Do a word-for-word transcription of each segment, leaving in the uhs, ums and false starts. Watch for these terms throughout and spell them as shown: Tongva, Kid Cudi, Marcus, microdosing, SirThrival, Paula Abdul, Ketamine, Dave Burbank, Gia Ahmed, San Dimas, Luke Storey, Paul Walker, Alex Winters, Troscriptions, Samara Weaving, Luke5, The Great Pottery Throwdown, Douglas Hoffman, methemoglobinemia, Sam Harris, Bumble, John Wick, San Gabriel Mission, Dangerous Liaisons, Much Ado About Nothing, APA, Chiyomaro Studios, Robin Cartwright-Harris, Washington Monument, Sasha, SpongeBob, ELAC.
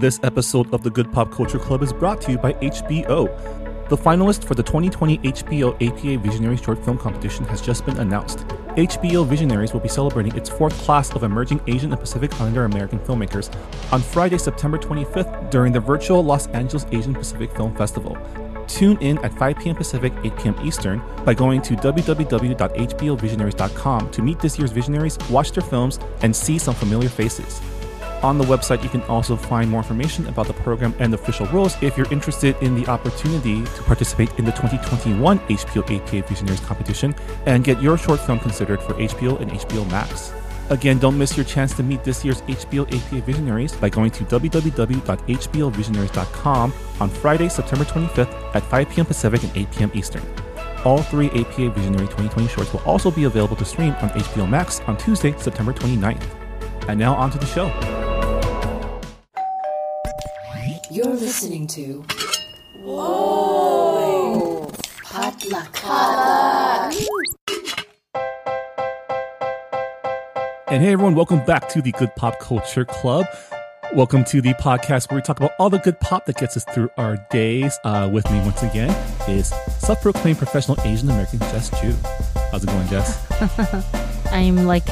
This episode of the Good Pop Culture Club is brought to you by H B O. The finalist for the twenty twenty H B O A P A Visionary Short Film Competition has just been announced. H B O Visionaries will be celebrating its fourth class of emerging Asian and Pacific Islander American filmmakers on Friday, September twenty-fifth during the virtual Los Angeles Asian Pacific Film Festival. Tune in at five p.m. Pacific, eight p.m. Eastern by going to w w w dot h b o visionaries dot com to meet this year's visionaries, watch their films, and see some familiar faces. On the website, you can also find more information about the program and the official rules if you're interested in the opportunity to participate in the twenty twenty-one H B O A P A Visionaries competition and get your short film considered for H B O and H B O Max. Again, don't miss your chance to meet this year's H B O A P A Visionaries by going to w w w dot h b o visionaries dot com on Friday, September twenty-fifth at five p.m. Pacific and eight p.m. Eastern. All three A P A Visionary twenty twenty shorts will also be available to stream on H B O Max on Tuesday, September twenty-ninth. And now on to the show. You're listening to Whoa! Potluck. And hey everyone, welcome back to the Good Pop Culture Club. Welcome to the podcast where we talk about all the good pop that gets us through our days. Uh, with me once again is self-proclaimed professional Asian American Jess Jew. How's it going, Jess? I'm like,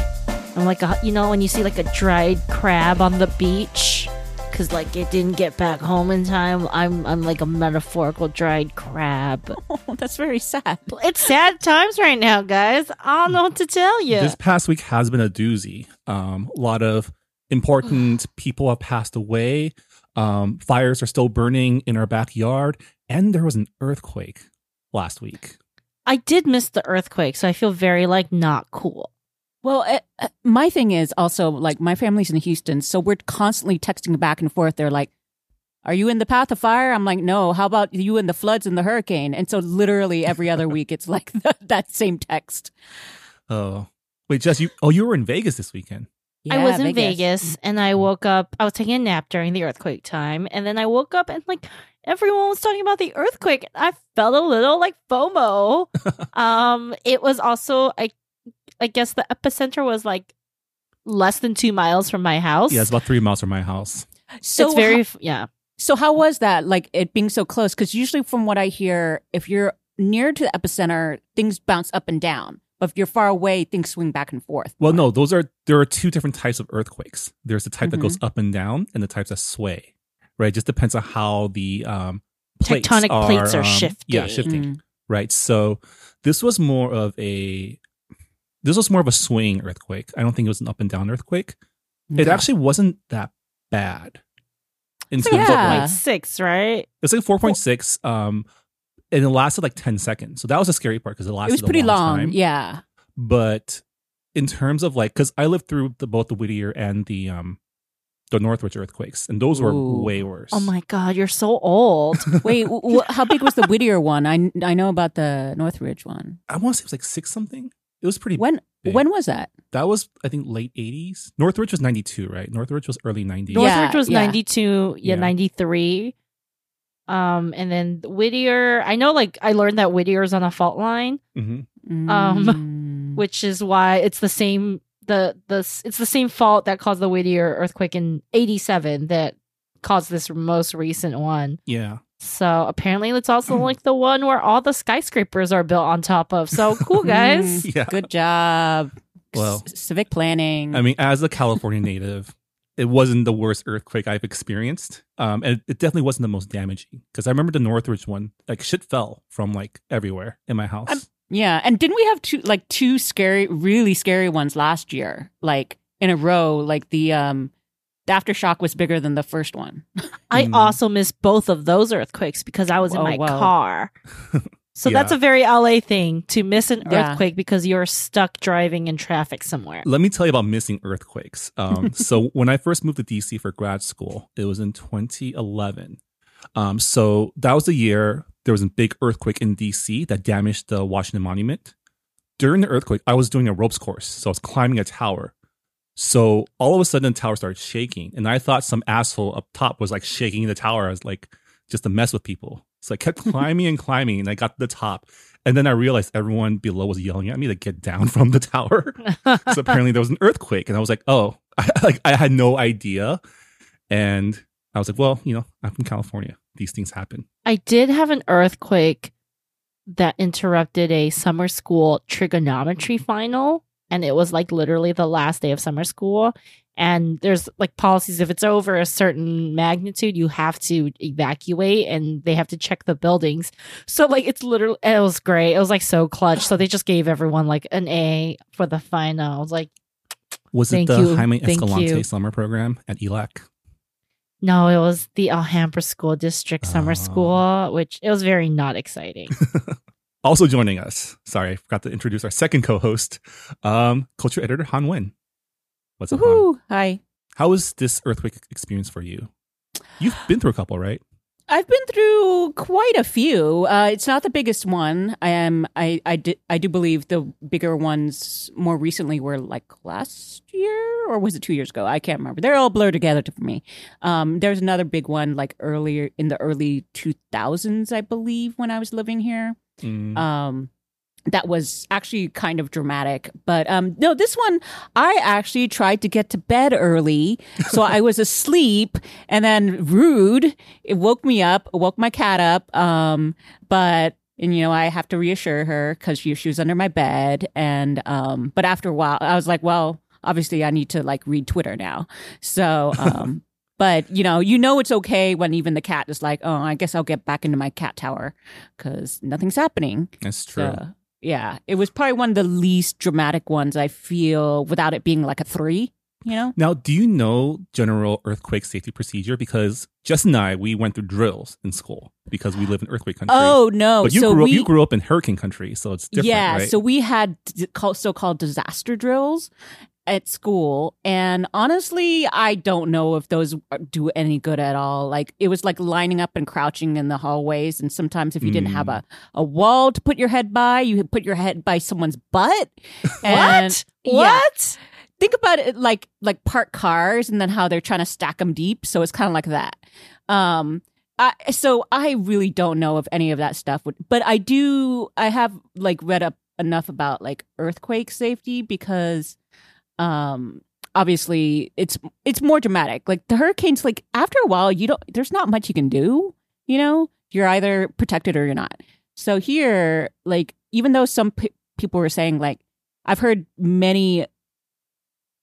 I'm like a, you know when you see like a dried crab on the beach because like it didn't get back home in time. I'm I'm like a metaphorical dried crab. Oh, that's very sad. It's sad times right now, guys. I don't know what to tell you. This past week has been a doozy. Um, a lot of important people have passed away. Um, fires are still burning in our backyard, and there was an earthquake last week. I did miss the earthquake, so I feel very like not cool. Well, uh, my thing is also, like, my family's in Houston, so we're constantly texting back and forth. They're like, are you in the path of fire? I'm like, no, how about you in the floods and the hurricane? And so literally every other week, it's like th- that same text. Oh, wait, Jess, you, oh, you were in Vegas this weekend. Yeah, I was in Vegas. Vegas, and I woke up, I was taking a nap during the earthquake time, and then I woke up and, like, everyone was talking about the earthquake. I felt a little, like, FOMO. um, It was also, I I guess the epicenter was like less than two miles from my house. Yeah, it's about three miles from my house. So it's very, how, yeah. So how was that? Like it being so close? Because usually from what I hear, if you're near to the epicenter, things bounce up and down. But if you're far away, things swing back and forth. Well, no, those are, there are two different types of earthquakes. There's the type mm-hmm. that goes up and down and the types that sway, right? It just depends on how the um, plates tectonic are, plates are um, shifting. Yeah, shifting, mm. right? So this was more of a... This was more of a swaying earthquake. I don't think it was an up and down earthquake. Yeah. It actually wasn't that bad. In terms of like six, right? It's like four point six. Um, and it lasted like ten seconds. So that was the scary part because it lasted. It was pretty a long, long time. Yeah. But in terms of like, because I lived through the, both the Whittier and the um, the Northridge earthquakes, and those Ooh. were way worse. Oh my God, you're so old. Wait, w- how big was the Whittier one? I I know about the Northridge one. I want to say it was like six something. It was pretty when, big. When was that? That was, I think, late eighties. Northridge was ninety-two, right? Northridge was early nineties. Yeah, Northridge was yeah. ninety-two, yeah, yeah, ninety-three. Um, and then Whittier, I know, like, I learned that Whittier's on a fault line, mm-hmm. um, mm. which is why it's the same, the, the, it's the same fault that caused the Whittier earthquake in eighty-seven that caused this most recent one. Yeah. So apparently it's also like the one where all the skyscrapers are built on top of. So cool, guys. Yeah. Good job. Well, C- civic planning. I mean, as a California native, it wasn't the worst earthquake I've experienced. Um, and it definitely wasn't the most damaging because I remember the Northridge one, like shit fell from like everywhere in my house. Um, yeah. And didn't we have two, like two scary, really scary ones last year, like in a row, like the, um, the aftershock was bigger than the first one. I also missed both of those earthquakes because I was whoa, in my whoa. car. So yeah. That's a very L A thing to miss an yeah. earthquake because you're stuck driving in traffic somewhere. Let me tell you about missing earthquakes. Um, so when I first moved to D C for grad school, it was in twenty eleven. Um, so that was the year there was a big earthquake in D C that damaged the Washington Monument. During the earthquake, I was doing a ropes course. So I was climbing a tower. So all of a sudden, the tower started shaking. And I thought some asshole up top was like shaking the tower. I was like, just to mess with people. So I kept climbing and climbing. And I got to the top. And then I realized everyone below was yelling at me to get down from the tower. So apparently there was an earthquake. And I was like, oh, I, like, I had no idea. And I was like, well, you know, I'm from California. These things happen. I did have an earthquake that interrupted a summer school trigonometry final. And it was like literally the last day of summer school. And there's like policies. If it's over a certain magnitude, you have to evacuate and they have to check the buildings. So like it's literally, it was great. It was like so clutch. So they just gave everyone like an A for the final. I was like, was it the you, Jaime Escalante summer program at E L A C? No, it was the Alhambra School District Summer oh. School, which it was very not exciting. Also joining us, sorry, I forgot to introduce our second co-host, um, culture editor Han Nguyen. What's up, Han? Hi. How was this earthquake experience for you? You've been through a couple, right? I've been through quite a few. Uh, it's not the biggest one. I am. I I, di- I do believe the bigger ones more recently were like last year, or was it two years ago? I can't remember. They're all blurred together for me. Um, there's another big one like earlier in the early two thousands, I believe, when I was living here. Mm. Um, that was actually kind of dramatic. But um, no, this one, I actually tried to get to bed early. So I was asleep and then rude. It woke me up, woke my cat up. Um, but, and, you know, I have to reassure her because she, she was under my bed. And um, but after a while, I was like, well, obviously I need to like read Twitter now. So um, but, you know, you know it's okay when even the cat is like, oh, I guess I'll get back into my cat tower because nothing's happening. That's true. So, yeah, it was probably one of the least dramatic ones, I feel, without it being like a three, you know? Now, do you know general earthquake safety procedure? Because Jess and I, we went through drills in school because we live in earthquake country. Oh, no. But you, so grew, we, you grew up in hurricane country, so it's different, yeah, right? So we had so-called disaster drills at school, and honestly I don't know if those do any good at all. Like it was like lining up and crouching in the hallways, and sometimes if you mm. didn't have a, a wall to put your head by, you put your head by someone's butt. And, what? Yeah. What? Think about it like like parked cars and then how they're trying to stack them deep, so it's kind of like that. Um I, so I really don't know if any of that stuff would, but I do I have like read up enough about like earthquake safety because Um, obviously it's, it's more dramatic. Like the hurricanes, like after a while, you don't, there's not much you can do, you know, you're either protected or you're not. So here, like, even though some p- people were saying, like, I've heard many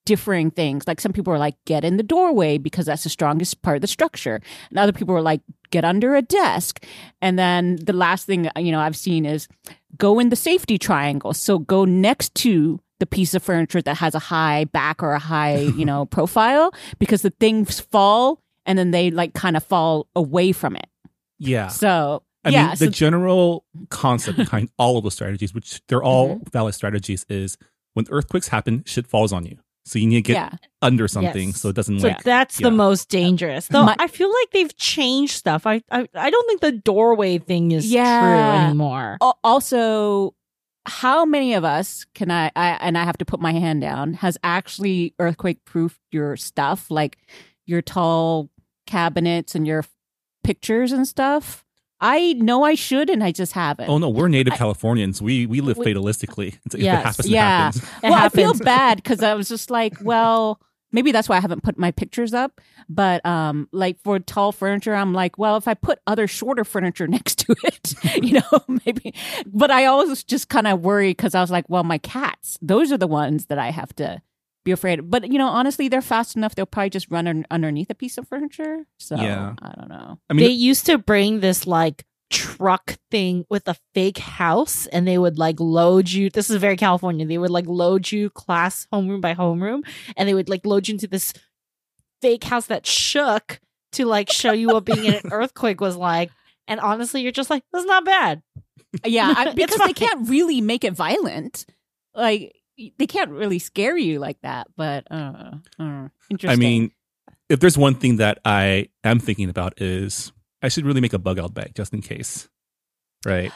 differing things. Like some people are like, get in the doorway because that's the strongest part of the structure. And other people are like, get under a desk. And then the last thing, you know, I've seen is go in the safety triangle. So go next to the piece of furniture that has a high back or a high, you know, profile, because the things fall and then they like kind of fall away from it. Yeah. So, I yeah, mean, so the general concept behind all of those strategies, which they're all mm-hmm. valid strategies, is when earthquakes happen, shit falls on you. So you need to get yeah. under something yes. so it doesn't. So like, that's yeah. the most dangerous. Though I feel like they've changed stuff. I I, I don't think the doorway thing is yeah. true anymore. O- also. How many of us can I, I, and I have to put my hand down, has actually earthquake-proofed your stuff, like your tall cabinets and your f- pictures and stuff? I know I should, and I just haven't. Oh, no, we're native I, Californians. We we live we, fatalistically. It's, yes, it yeah. Happens. Well, it happens. I feel bad because I was just like, well, maybe that's why I haven't put my pictures up. But um, like for tall furniture, I'm like, well, if I put other shorter furniture next to it, you know, maybe. But I always just kind of worry because I was like, well, my cats, those are the ones that I have to be afraid of. But, you know, honestly, they're fast enough. They'll probably just run un- underneath a piece of furniture. So yeah. I don't know. I mean, they used to bring this like truck thing with a fake house, and they would like load you. This is very California. They would like load you class homeroom by homeroom, and they would like load you into this fake house that shook to like show you what being in an earthquake was like. And honestly, you're just like, that's not bad. Yeah, I, because they can't really make it violent. Like they can't really scare you like that. But uh, uh, interesting. I mean, if there's one thing that I am thinking about is, I should really make a bug out bag just in case, right?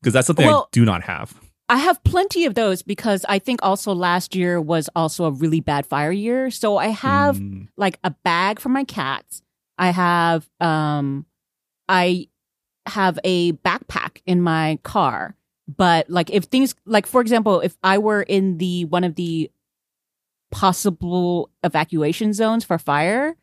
Because that's something well, I do not have. I have plenty of those because I think also last year was also a really bad fire year. So I have mm. like a bag for my cats. I have um, I have a backpack in my car. But like if things like, for example, if I were in the one of the possible evacuation zones for fire,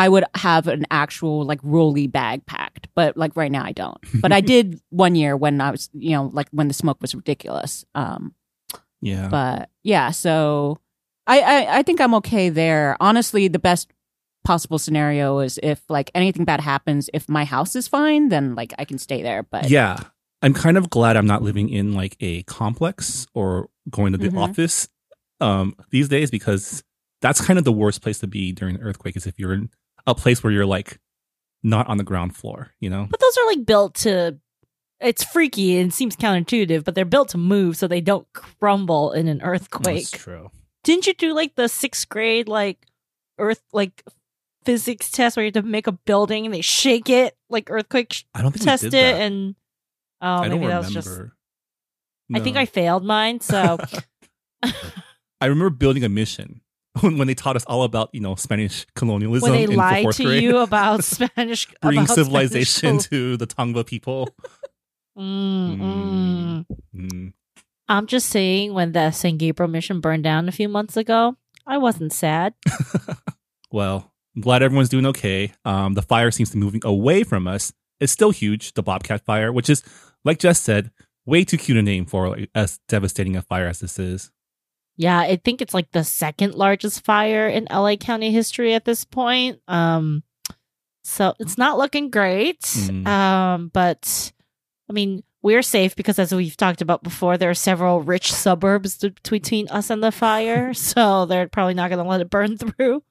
I would have an actual like rolly bag packed, but like right now I don't. But I did one year when I was, you know, like when the smoke was ridiculous. Um, yeah. But yeah, so I, I, I think I'm okay there. Honestly, the best possible scenario is if like anything bad happens, if my house is fine, then like I can stay there. But yeah, I'm kind of glad I'm not living in like a complex or going to the mm-hmm. office um, these days, because that's kind of the worst place to be during an earthquake, is if you're in a place where you're like not on the ground floor, you know? But those are like built to, it's freaky and seems counterintuitive, but they're built to move so they don't crumble in an earthquake. That's true. Didn't you do like the sixth grade like earth like physics test where you have to make a building and they shake it like earthquake sh- I don't think test we did it that. And oh I maybe don't that was just no. I think I failed mine, so I remember building a mission. When they taught us all about, you know, Spanish colonialism, when they in lied fourth to grade. You about Spanish, bringing about civilization Spanish. To the Tongva people. Mm, mm. Mm. I'm just saying, when the San Gabriel mission burned down a few months ago, I wasn't sad. Well, I'm glad everyone's doing okay. Um, the fire seems to be moving away from us. It's still huge, the Bobcat Fire, which is, like Jess said, way too cute a name for like, as devastating a fire as this is. Yeah, I think it's like the second largest fire in L A County history at this point. Um, so it's not looking great. Mm. Um, but I mean, we're safe because, as we've talked about before, there are several rich suburbs th- between us and the fire. So they're probably not going to let it burn through.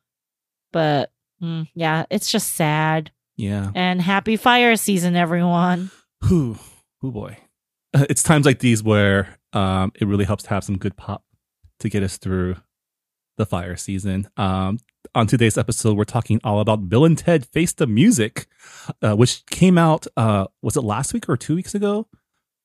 But mm, yeah, it's just sad. Yeah. And happy fire season, everyone. Ooh, ooh boy. It's times like these where um, it really helps to have some good pop to get us through the fire season. Um, on today's episode, we're talking all about Bill and Ted Face the Music, uh, which came out, uh, was it last week or two weeks ago?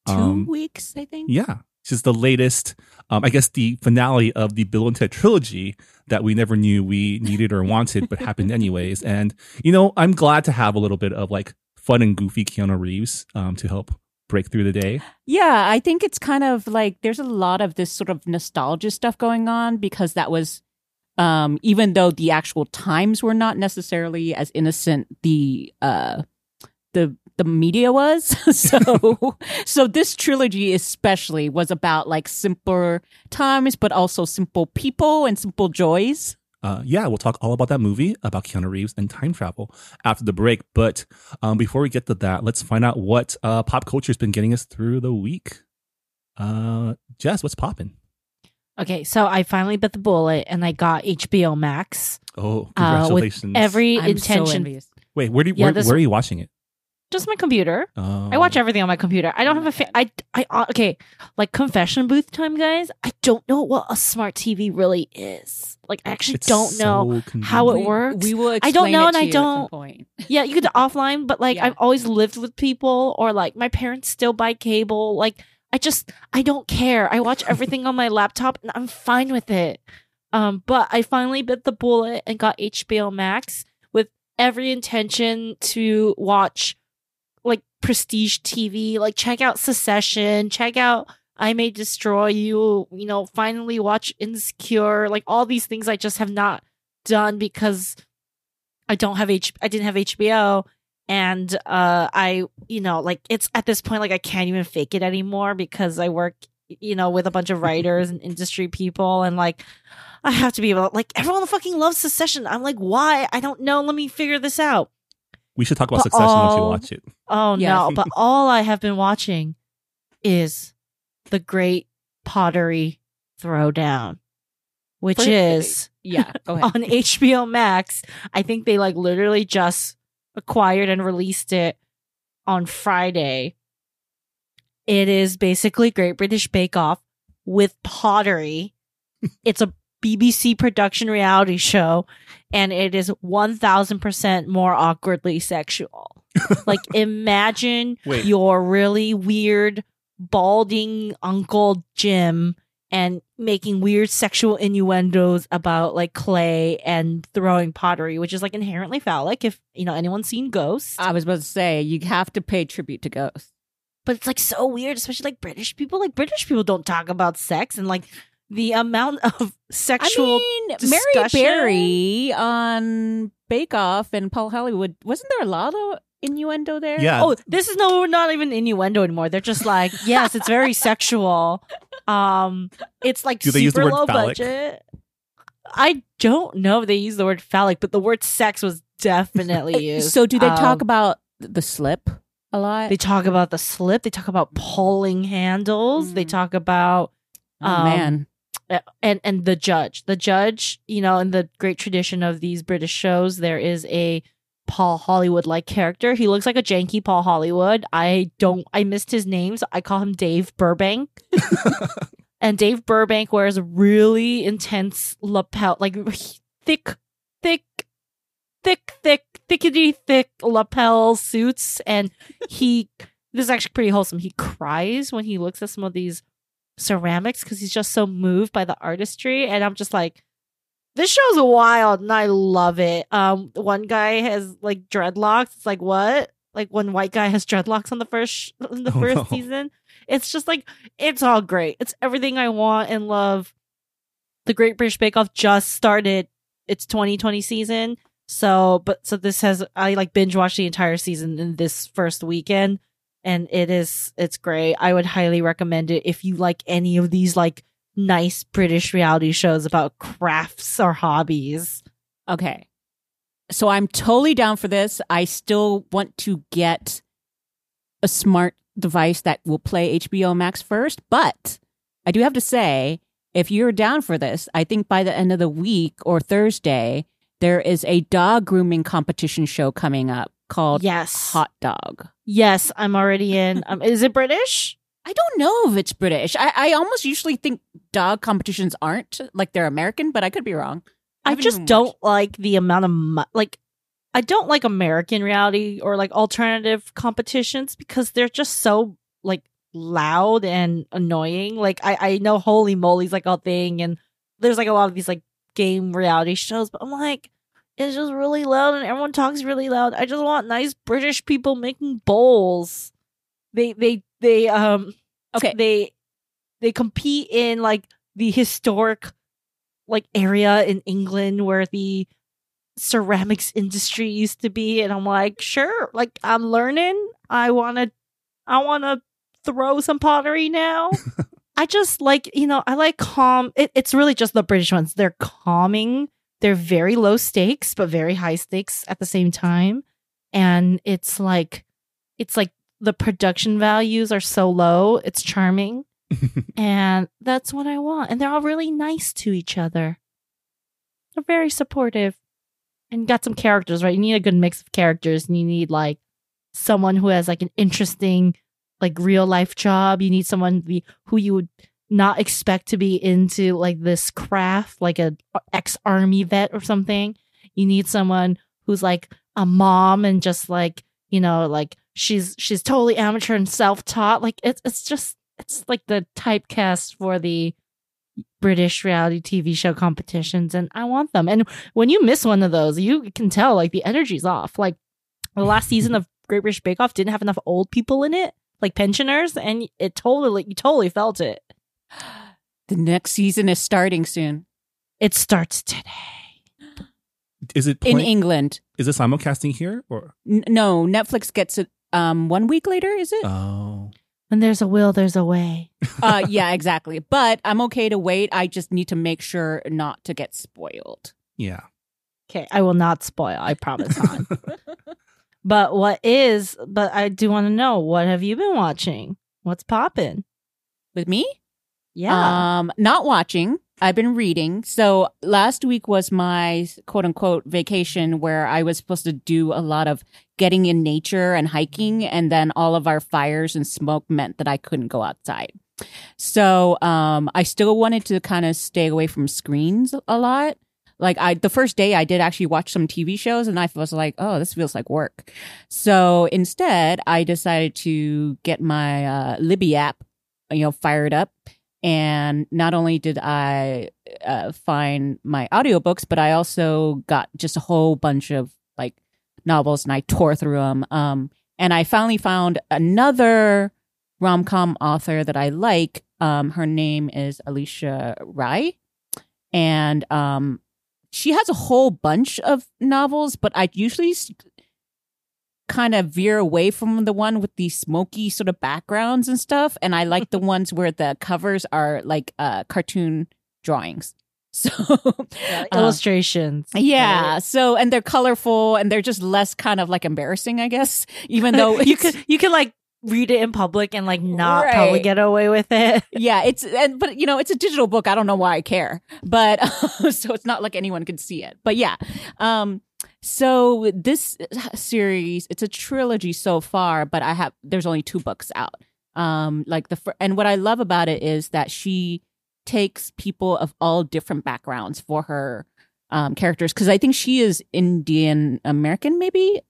Two um, weeks, I think. Yeah. Which is the latest, um, I guess, the finale of the Bill and Ted trilogy that we never knew we needed or wanted, but happened anyways. And, you know, I'm glad to have a little bit of like fun and goofy Keanu Reeves um, to help break through the day. Yeah, I think it's kind of like there's a lot of this sort of nostalgia stuff going on, because that was um even though the actual times were not necessarily as innocent, the uh the the media was. so so this trilogy especially was about like simpler times, but also simple people and simple joys. Uh, yeah, we'll talk all about that movie, about Keanu Reeves and time travel after the break. But um, before we get to that, let's find out what uh, pop culture has been getting us through the week. Uh, Jess, what's popping? Okay, so I finally bit the bullet and I got H B O Max. Oh, congratulations. Uh, with every I'm intention. So Wait, where, do you, yeah, where, this... where are you watching it? Just my computer. Oh. I watch everything on my computer. I don't have a fa- I, I okay, like confession booth time, guys. I don't know what a smart T V really is. Like I actually it's don't so know convenient. How it works. We, we will explain I don't know it and to I you don't at some point. Yeah, you could offline, but like yeah. I've always lived with people, or like my parents still buy cable. Like I just I don't care. I watch everything on my laptop and I'm fine with it. Um but I finally bit the bullet and got H B O Max with every intention to watch like prestige T V, like check out Succession, check out I May Destroy You, you know, finally watch Insecure, like all these things I just have not done because I don't have H- I didn't have H B O, and uh, I, you know, like it's at this point like I can't even fake it anymore because I work, you know, with a bunch of writers and industry people, and like I have to be able to, like everyone fucking loves Succession. I'm like, why? I don't know. Let me figure this out. We should talk about but Succession all, once you watch it. Oh, yeah. No. But all I have been watching is The Great Pottery Throwdown, which For, is yeah, go ahead. On H B O Max. I think they like literally just acquired and released it on Friday. It is basically Great British Bake Off with pottery. It's a B B C production reality show, and it is one thousand percent more awkwardly sexual. Like, imagine Wait. Your really weird, balding Uncle Jim and making weird sexual innuendos about, like, clay and throwing pottery, which is, like, inherently phallic if, you know, anyone's seen Ghosts. I was about to say, you have to pay tribute to Ghosts. But it's, like, so weird, especially, like, British people. Like, British people don't talk about sex, and, like... the amount of sexual I mean, discussion. Mary Berry on Bake Off and Paul Hollywood, wasn't there a lot of innuendo there? Yeah. Oh, this is no, not even innuendo anymore. They're just like, yes, it's very sexual. Um, it's like super low phallic? budget. I don't know if they use the word phallic, but the word sex was definitely used. So do they um, talk about the slip a lot? They talk about the slip. They talk about pulling handles. Mm. They talk about... Oh, um, man. And, and the judge. The judge, you know, in the great tradition of these British shows, there is a Paul Hollywood-like character. He looks like a janky Paul Hollywood. I don't... I missed his name, so I call him Dave Burbank. And Dave Burbank wears a really intense lapel, like thick, thick, thick, thick, thickity thick lapel suits. And he, this is actually pretty wholesome. He cries when he looks at some of these ceramics because he's just so moved by the artistry. And I'm just like, this show's wild and I love it. Um, one guy has like dreadlocks. It's like, what? Like one white guy has dreadlocks on the first on the oh, first no. season. It's just like, it's all great. It's everything I want and love. The Great British Bake Off just started its twenty twenty season. So, but so this has, I like binge watched the entire season in this first weekend and it is, it's great. I would highly recommend it if you like any of these like nice British reality shows about crafts or hobbies. Okay. So I'm totally down for this. I still want to get a smart device that will play H B O Max first. But I do have to say, if you're down for this, I think by the end of the week or Thursday, there is a dog grooming competition show coming up called yes. Hot Dog. Yes, I'm already in. Um, is it British? I don't know if it's British. I, I almost usually think dog competitions aren't, like they're American, but I could be wrong. I, I just don't watched. like the amount of mu- like I don't like American reality or like alternative competitions because they're just so like loud and annoying. Like I, I know Holy Moly's like a thing and there's like a lot of these like game reality shows, but I'm like, it's just really loud and everyone talks really loud. I just want nice British people making bowls. They they they um okay they they compete in like the historic like area in England where the ceramics industry used to be, and I'm like, sure, like I'm learning. I wanna I wanna throw some pottery now. I just like, you know, I like calm it, it's really just the British ones. They're calming, they're very low stakes, but very high stakes at the same time. And it's like it's like the production values are so low, it's charming. And that's what I want. And they're all really nice to each other. They're very supportive. And got some characters, right? You need a good mix of characters. And you need like someone who has like an interesting, like real life job. You need someone be, who you would not expect to be into like this craft, like an ex-army vet or something. You need someone who's like a mom and just like, you know, like she's she's totally amateur and self-taught. Like it's it's just... It's like the typecast for the British reality T V show competitions, and I want them. And when you miss one of those, you can tell like the energy's off. Like the last season of Great British Bake Off didn't have enough old people in it, like pensioners, and it totally you totally felt it. The next season is starting soon. It starts today. Is it point- in England? Is it simulcasting here or N- no? Netflix gets it um, one week later. Is it? Oh. When there's a will, there's a way. Uh, yeah, exactly. But I'm okay to wait. I just need to make sure not to get spoiled. Yeah. Okay, I will not spoil. I promise not. But what is, but I do want to know, what have you been watching? What's popping? With me? Yeah. Um, not watching. I've been reading. So last week was my quote unquote vacation where I was supposed to do a lot of getting in nature and hiking. And then all of our fires and smoke meant that I couldn't go outside. So um, I still wanted to kind of stay away from screens a lot. Like I, the first day I did actually watch some T V shows and I was like, oh, this feels like work. So instead I decided to get my uh, Libby app, you know, fired up. And not only did I uh, find my audiobooks, but I also got just a whole bunch of like novels and I tore through them. Um, and I finally found another rom-com author that I like Um, her name is Alicia Rai, and um, she has a whole bunch of novels, but I usually kind of veer away from the one with the smoky sort of backgrounds and stuff, and I like the ones where the covers are like uh, cartoon drawings. So yeah, uh, illustrations. Yeah. Right. So, and they're colorful and they're just less kind of like embarrassing, I guess, even though you could, you could like read it in public and like not right. probably get away with it. Yeah. It's, and, but you know, it's a digital book. I don't know why I care, but uh, so it's not like anyone can see it, but yeah. Um, so this series, it's a trilogy so far, but I have, there's only two books out. Um, like the, fir- and what I love about it is that she takes people of all different backgrounds for her um, characters, because I think she is Indian American, maybe,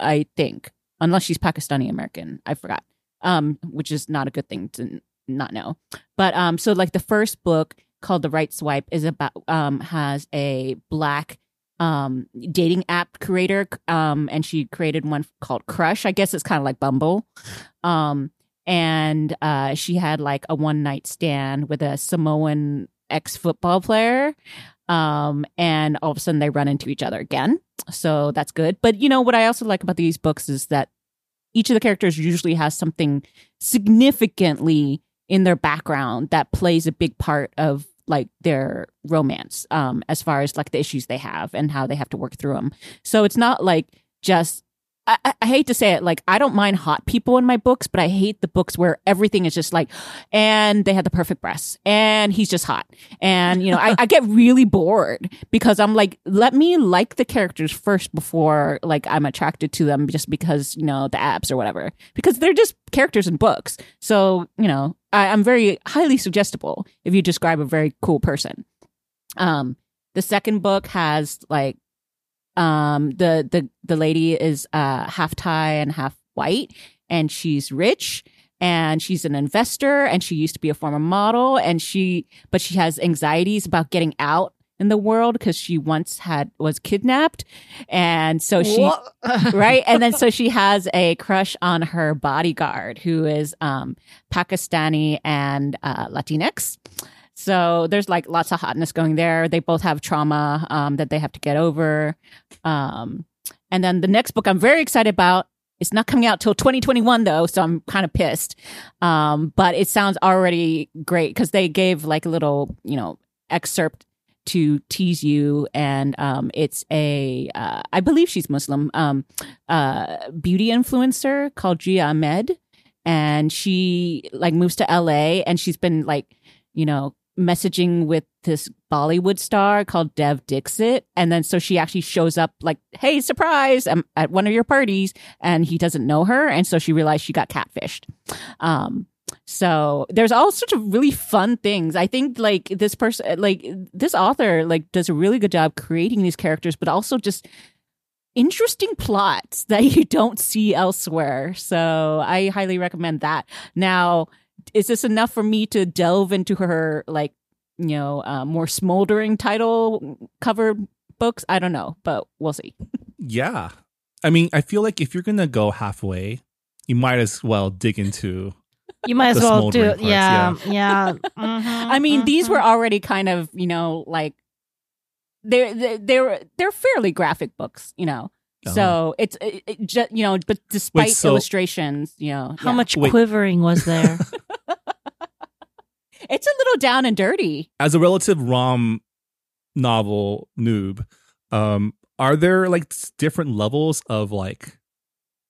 I think, unless she's Pakistani American. I forgot, um, which is not a good thing to n- not know. But um, so like the first book, called The Right Swipe, is about um, has a black um, dating app creator, um, and she created one called Crush. I guess it's kind of like Bumble. Um, And uh, she had like a one night stand with a Samoan ex football player. Um, and all of a sudden they run into each other again. So that's good. But, you know, what I also like about these books is that each of the characters usually has something significantly in their background that plays a big part of like their romance, um, as far as like the issues they have and how they have to work through them. So it's not like just. I, I hate to say it, like, I don't mind hot people in my books, but I hate the books where everything is just like, and they had the perfect breasts, and he's just hot. And, you know, I, I get really bored because I'm like, let me like the characters first before, like, I'm attracted to them just because, you know, the abs or whatever. Because they're just characters in books. So, you know, I, I'm very highly suggestible if you describe a very cool person. Um, the second book has, like, Um, the, the, the lady is uh, half Thai and half white, and she's rich, and she's an investor, and she used to be a former model, and she but she has anxieties about getting out in the world because she once had was kidnapped, and so she right, and then so she has a crush on her bodyguard, who is um, Pakistani and uh, Latinx. So there's like lots of hotness going there. They both have trauma um, that they have to get over. Um, and then the next book I'm very excited about. It's not coming out till twenty twenty-one, though. So I'm kind of pissed. Um, but it sounds already great because they gave like a little, you know, excerpt to tease you. And um, it's a uh, I believe she's Muslim um, uh, beauty influencer called Gia Ahmed. And she like moves to L A and she's been like, you know, messaging with this Bollywood star called Dev Dixit. And then so she actually shows up like, hey, surprise, I'm at one of your parties. And he doesn't know her. And so she realized she got catfished. Um, so there's all sorts of really fun things. I think like this person, like this author, like does a really good job creating these characters, but also just interesting plots that you don't see elsewhere. So I highly recommend that. Now, is this enough for me to delve into her, like, you know, uh, more smoldering title cover books? I don't know, but we'll see. Yeah. I mean, I feel like if you're going to go halfway, you might as well dig into You might as well do parts, Yeah. Yeah. yeah. Mm-hmm, I mean, mm-hmm. these were already kind of, you know, like, they're, they're, they're, they're fairly graphic books, you know. Uh-huh. So it's, it, it just, you know, but despite Wait, so, illustrations, you know. How yeah. much Wait. quivering was there? It's a little down and dirty. As a relative rom novel noob, um, are there like different levels of like,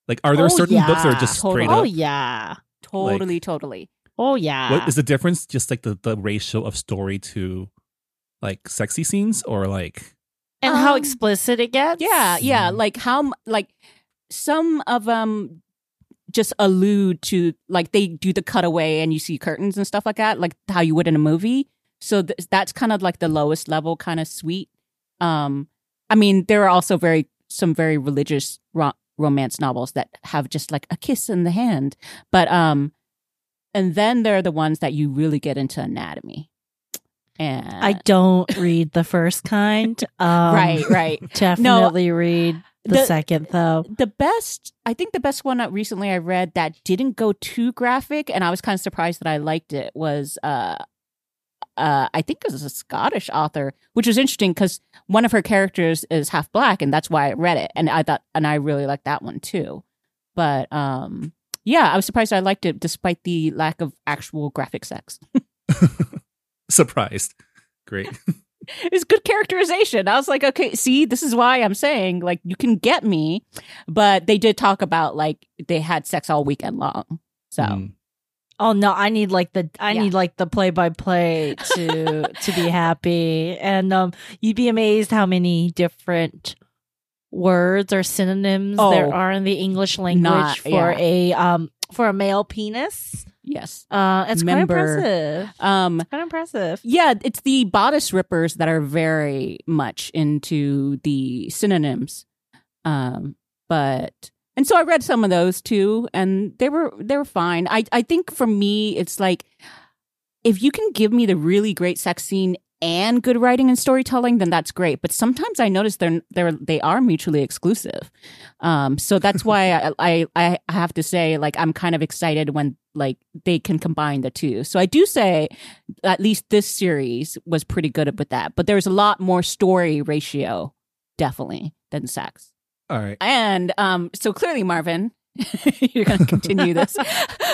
like are there oh, certain yeah. books that are just totally. straight up? Oh, yeah. Totally, like, totally. Oh, yeah. What is the difference? Just like the, the ratio of story to like sexy scenes or like. And um, how explicit it gets? Yeah, yeah. Like how, like some of them just allude to, like they do the cutaway and you see curtains and stuff like that, like how you would in a movie. So th- that's kind of like the lowest level kind of sweet. Um, I mean, there are also very some very religious ro- romance novels that have just like a kiss in the hand. But um, and then there are the ones that you really get into anatomy. And I don't read the first kind. Um, right, right. Definitely no, read the, the second, though. The best, I think the best one recently I read that didn't go too graphic, and I was kind of surprised that I liked it, was, uh, uh, I think it was a Scottish author, which was interesting because one of her characters is half black, and that's why I read it. And I thought, and I really liked that one, too. But, um, yeah, I was surprised I liked it despite the lack of actual graphic sex. Surprised. Great. It was good characterization. I was like, okay, see, this is why I'm saying, like, you can get me. But they did talk about, like, they had sex all weekend long. So, mm. oh no, I need like the I yeah. need like the play by play to to be happy. And um, you'd be amazed how many different words or synonyms oh, there are in the English language not, for yeah. a um for a male penis. Yes. Uh, it's Member. quite impressive. Um, it's quite impressive. Yeah, it's the bodice rippers that are very much into the synonyms. Um, but and so I read some of those too, and they were they were fine. I, I think for me it's like, if you can give me the really great sex scene and good writing and storytelling, then that's great. But sometimes I notice they're they're they are mutually exclusive. Um, so that's why I, I I have to say, like, I'm kind of excited when, like, they can combine the two. So I do say at least this series was pretty good with that. But there's a lot more story ratio, definitely, than sex. All right. And um, so clearly, Marvin, you're going to continue this.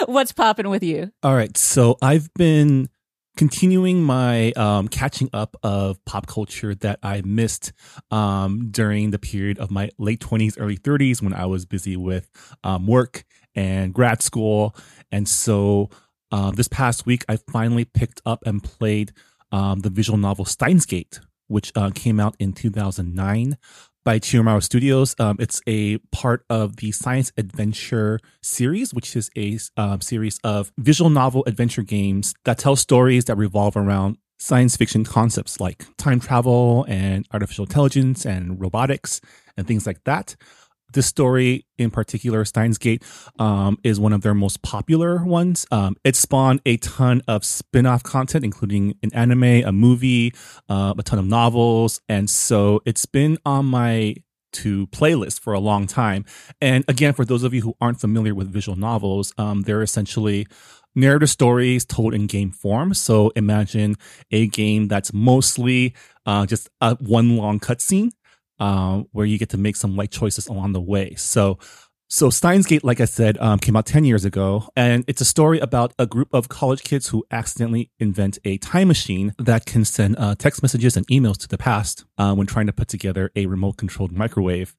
What's popping with you? All right. So I've been continuing my um, catching up of pop culture that I missed um, during the period of my late twenties, early thirties, when I was busy with um, work and grad school. And so uh, this past week, I finally picked up and played um, the visual novel Steins;Gate, which uh, came out in two thousand nine by Chiyomaro Studios. Um, it's a part of the Science Adventure series, which is a um, series of visual novel adventure games that tell stories that revolve around science fiction concepts like time travel and artificial intelligence and robotics and things like that. This story in particular, Steins;Gate, um, is one of their most popular ones. Um, it spawned a ton of spin-off content, including an anime, a movie, uh, a ton of novels. And so it's been on my to playlist for a long time. And again, for those of you who aren't familiar with visual novels, um, they're essentially narrative stories told in game form. So imagine a game that's mostly uh, just a, one long cutscene, Uh, where you get to make some light choices along the way. So, so Steins;Gate, like I said, um, came out ten years ago, and it's a story about a group of college kids who accidentally invent a time machine that can send uh, text messages and emails to the past uh, when trying to put together a remote-controlled microwave.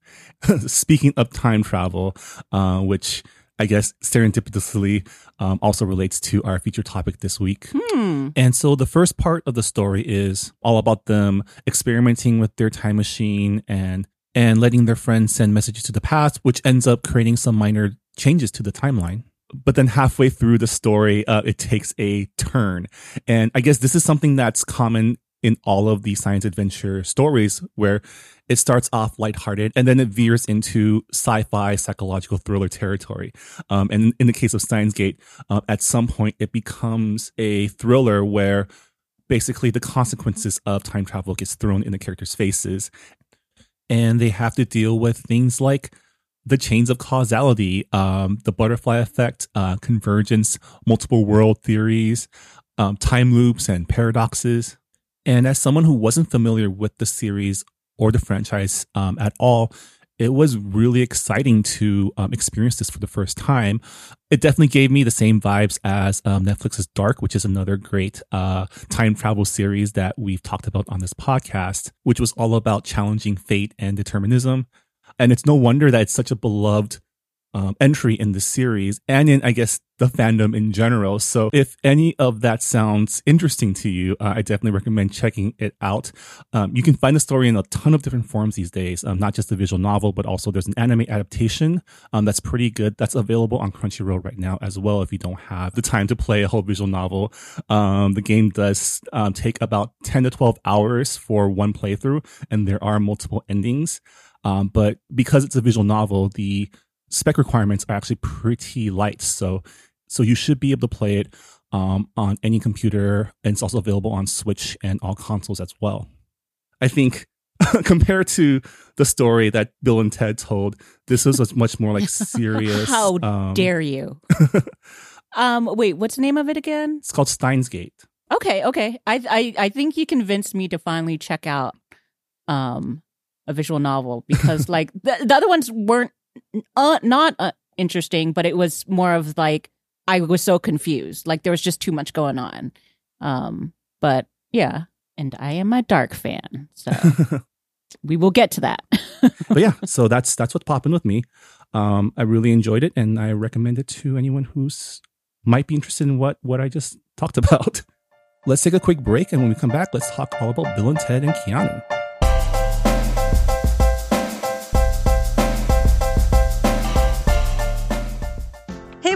Speaking of time travel, uh, which I guess serendipitously um, also relates to our feature topic this week. Hmm. And so the first part of the story is all about them experimenting with their time machine and and letting their friends send messages to the past, which ends up creating some minor changes to the timeline. But then halfway through the story, uh, it takes a turn. And I guess this is something that's common in all of the science adventure stories, where it starts off lighthearted and then it veers into sci-fi psychological thriller territory. Um, and in the case of Steins;Gate, uh, at some point it becomes a thriller where basically the consequences of time travel gets thrown in the characters' faces, and they have to deal with things like the chains of causality, um, the butterfly effect, uh, convergence, multiple world theories, um, time loops, and paradoxes. And as someone who wasn't familiar with the series or the franchise um, at all, it was really exciting to um, experience this for the first time. It definitely gave me the same vibes as um, Netflix's Dark, which is another great uh, time travel series that we've talked about on this podcast, which was all about challenging fate and determinism. And it's no wonder that it's such a beloved Um, entry in the series and in, I guess, the fandom in general. So if any of that sounds interesting to you, uh, I definitely recommend checking it out. Um, you can find the story in a ton of different forms these days, um, not just the visual novel, but also there's an anime adaptation um, that's pretty good. That's available on Crunchyroll right now as well if you don't have the time to play a whole visual novel. Um, the game does um, take about ten to twelve hours for one playthrough, and there are multiple endings. Um, but because it's a visual novel, the spec requirements are actually pretty light, so so you should be able to play it um, on any computer, and it's also available on Switch and all consoles as well. I think compared to the story that Bill and Ted told, this is a much more like serious. How um, dare you? um, wait, what's the name of it again? It's called Steins;Gate. Okay, okay. I, I I think you convinced me to finally check out um a visual novel, because like the, the other ones weren't uh, not uh, interesting, but it was more of like I was so confused. Like there was just too much going on. Um, but yeah, and I am a Dark fan, so we will get to that. But yeah, so that's that's what's popping with me. Um, I really enjoyed it, and I recommend it to anyone who's might be interested in what what I just talked about. Let's take a quick break, and when we come back, let's talk all about Bill and Ted and Keanu. Hey,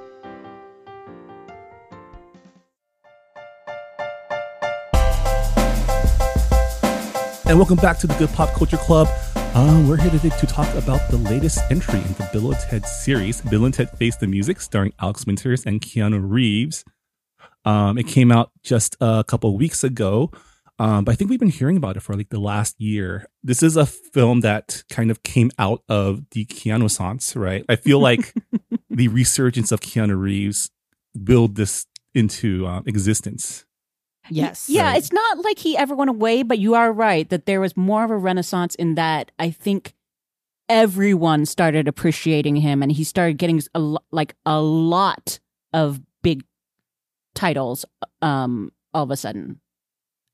And welcome back to the Good Pop Culture Club. Um, we're here today to talk about the latest entry in the Bill and Ted series, Bill and Ted Face the Music, starring Alex Winters and Keanu Reeves. Um, it came out just a couple weeks ago, um, but I think we've been hearing about it for like the last year. This is a film that kind of came out of the Keanu-sance, right? I feel like the resurgence of Keanu Reeves willed this into uh, existence. Yes. Yeah, so it's not like he ever went away, but you are right that there was more of a renaissance in that I think everyone started appreciating him, and he started getting a lo- like a lot of big titles um, all of a sudden.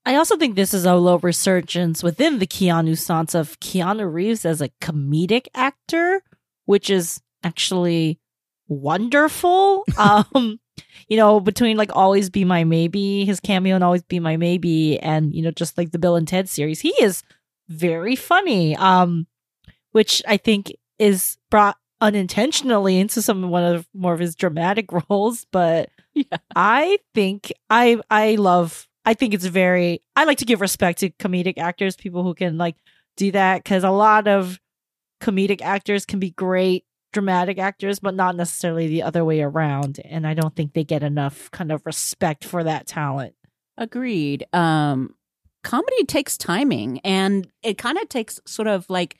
I also think this is a little resurgence within the Keanu-sance of Keanu Reeves as a comedic actor, which is actually wonderful. Um You know, between like Always Be My Maybe, his cameo and Always Be My Maybe, and, you know, just like the Bill and Ted series, he is very funny, um, which I think is brought unintentionally into some one of more of his dramatic roles. But yeah. I think I I love I think it's very I like to give respect to comedic actors, people who can like do that, because a lot of comedic actors can be great dramatic actors, but not necessarily the other way around, and I don't think they get enough kind of respect for that talent. Agreed. Um comedy takes timing, and it kind of takes sort of like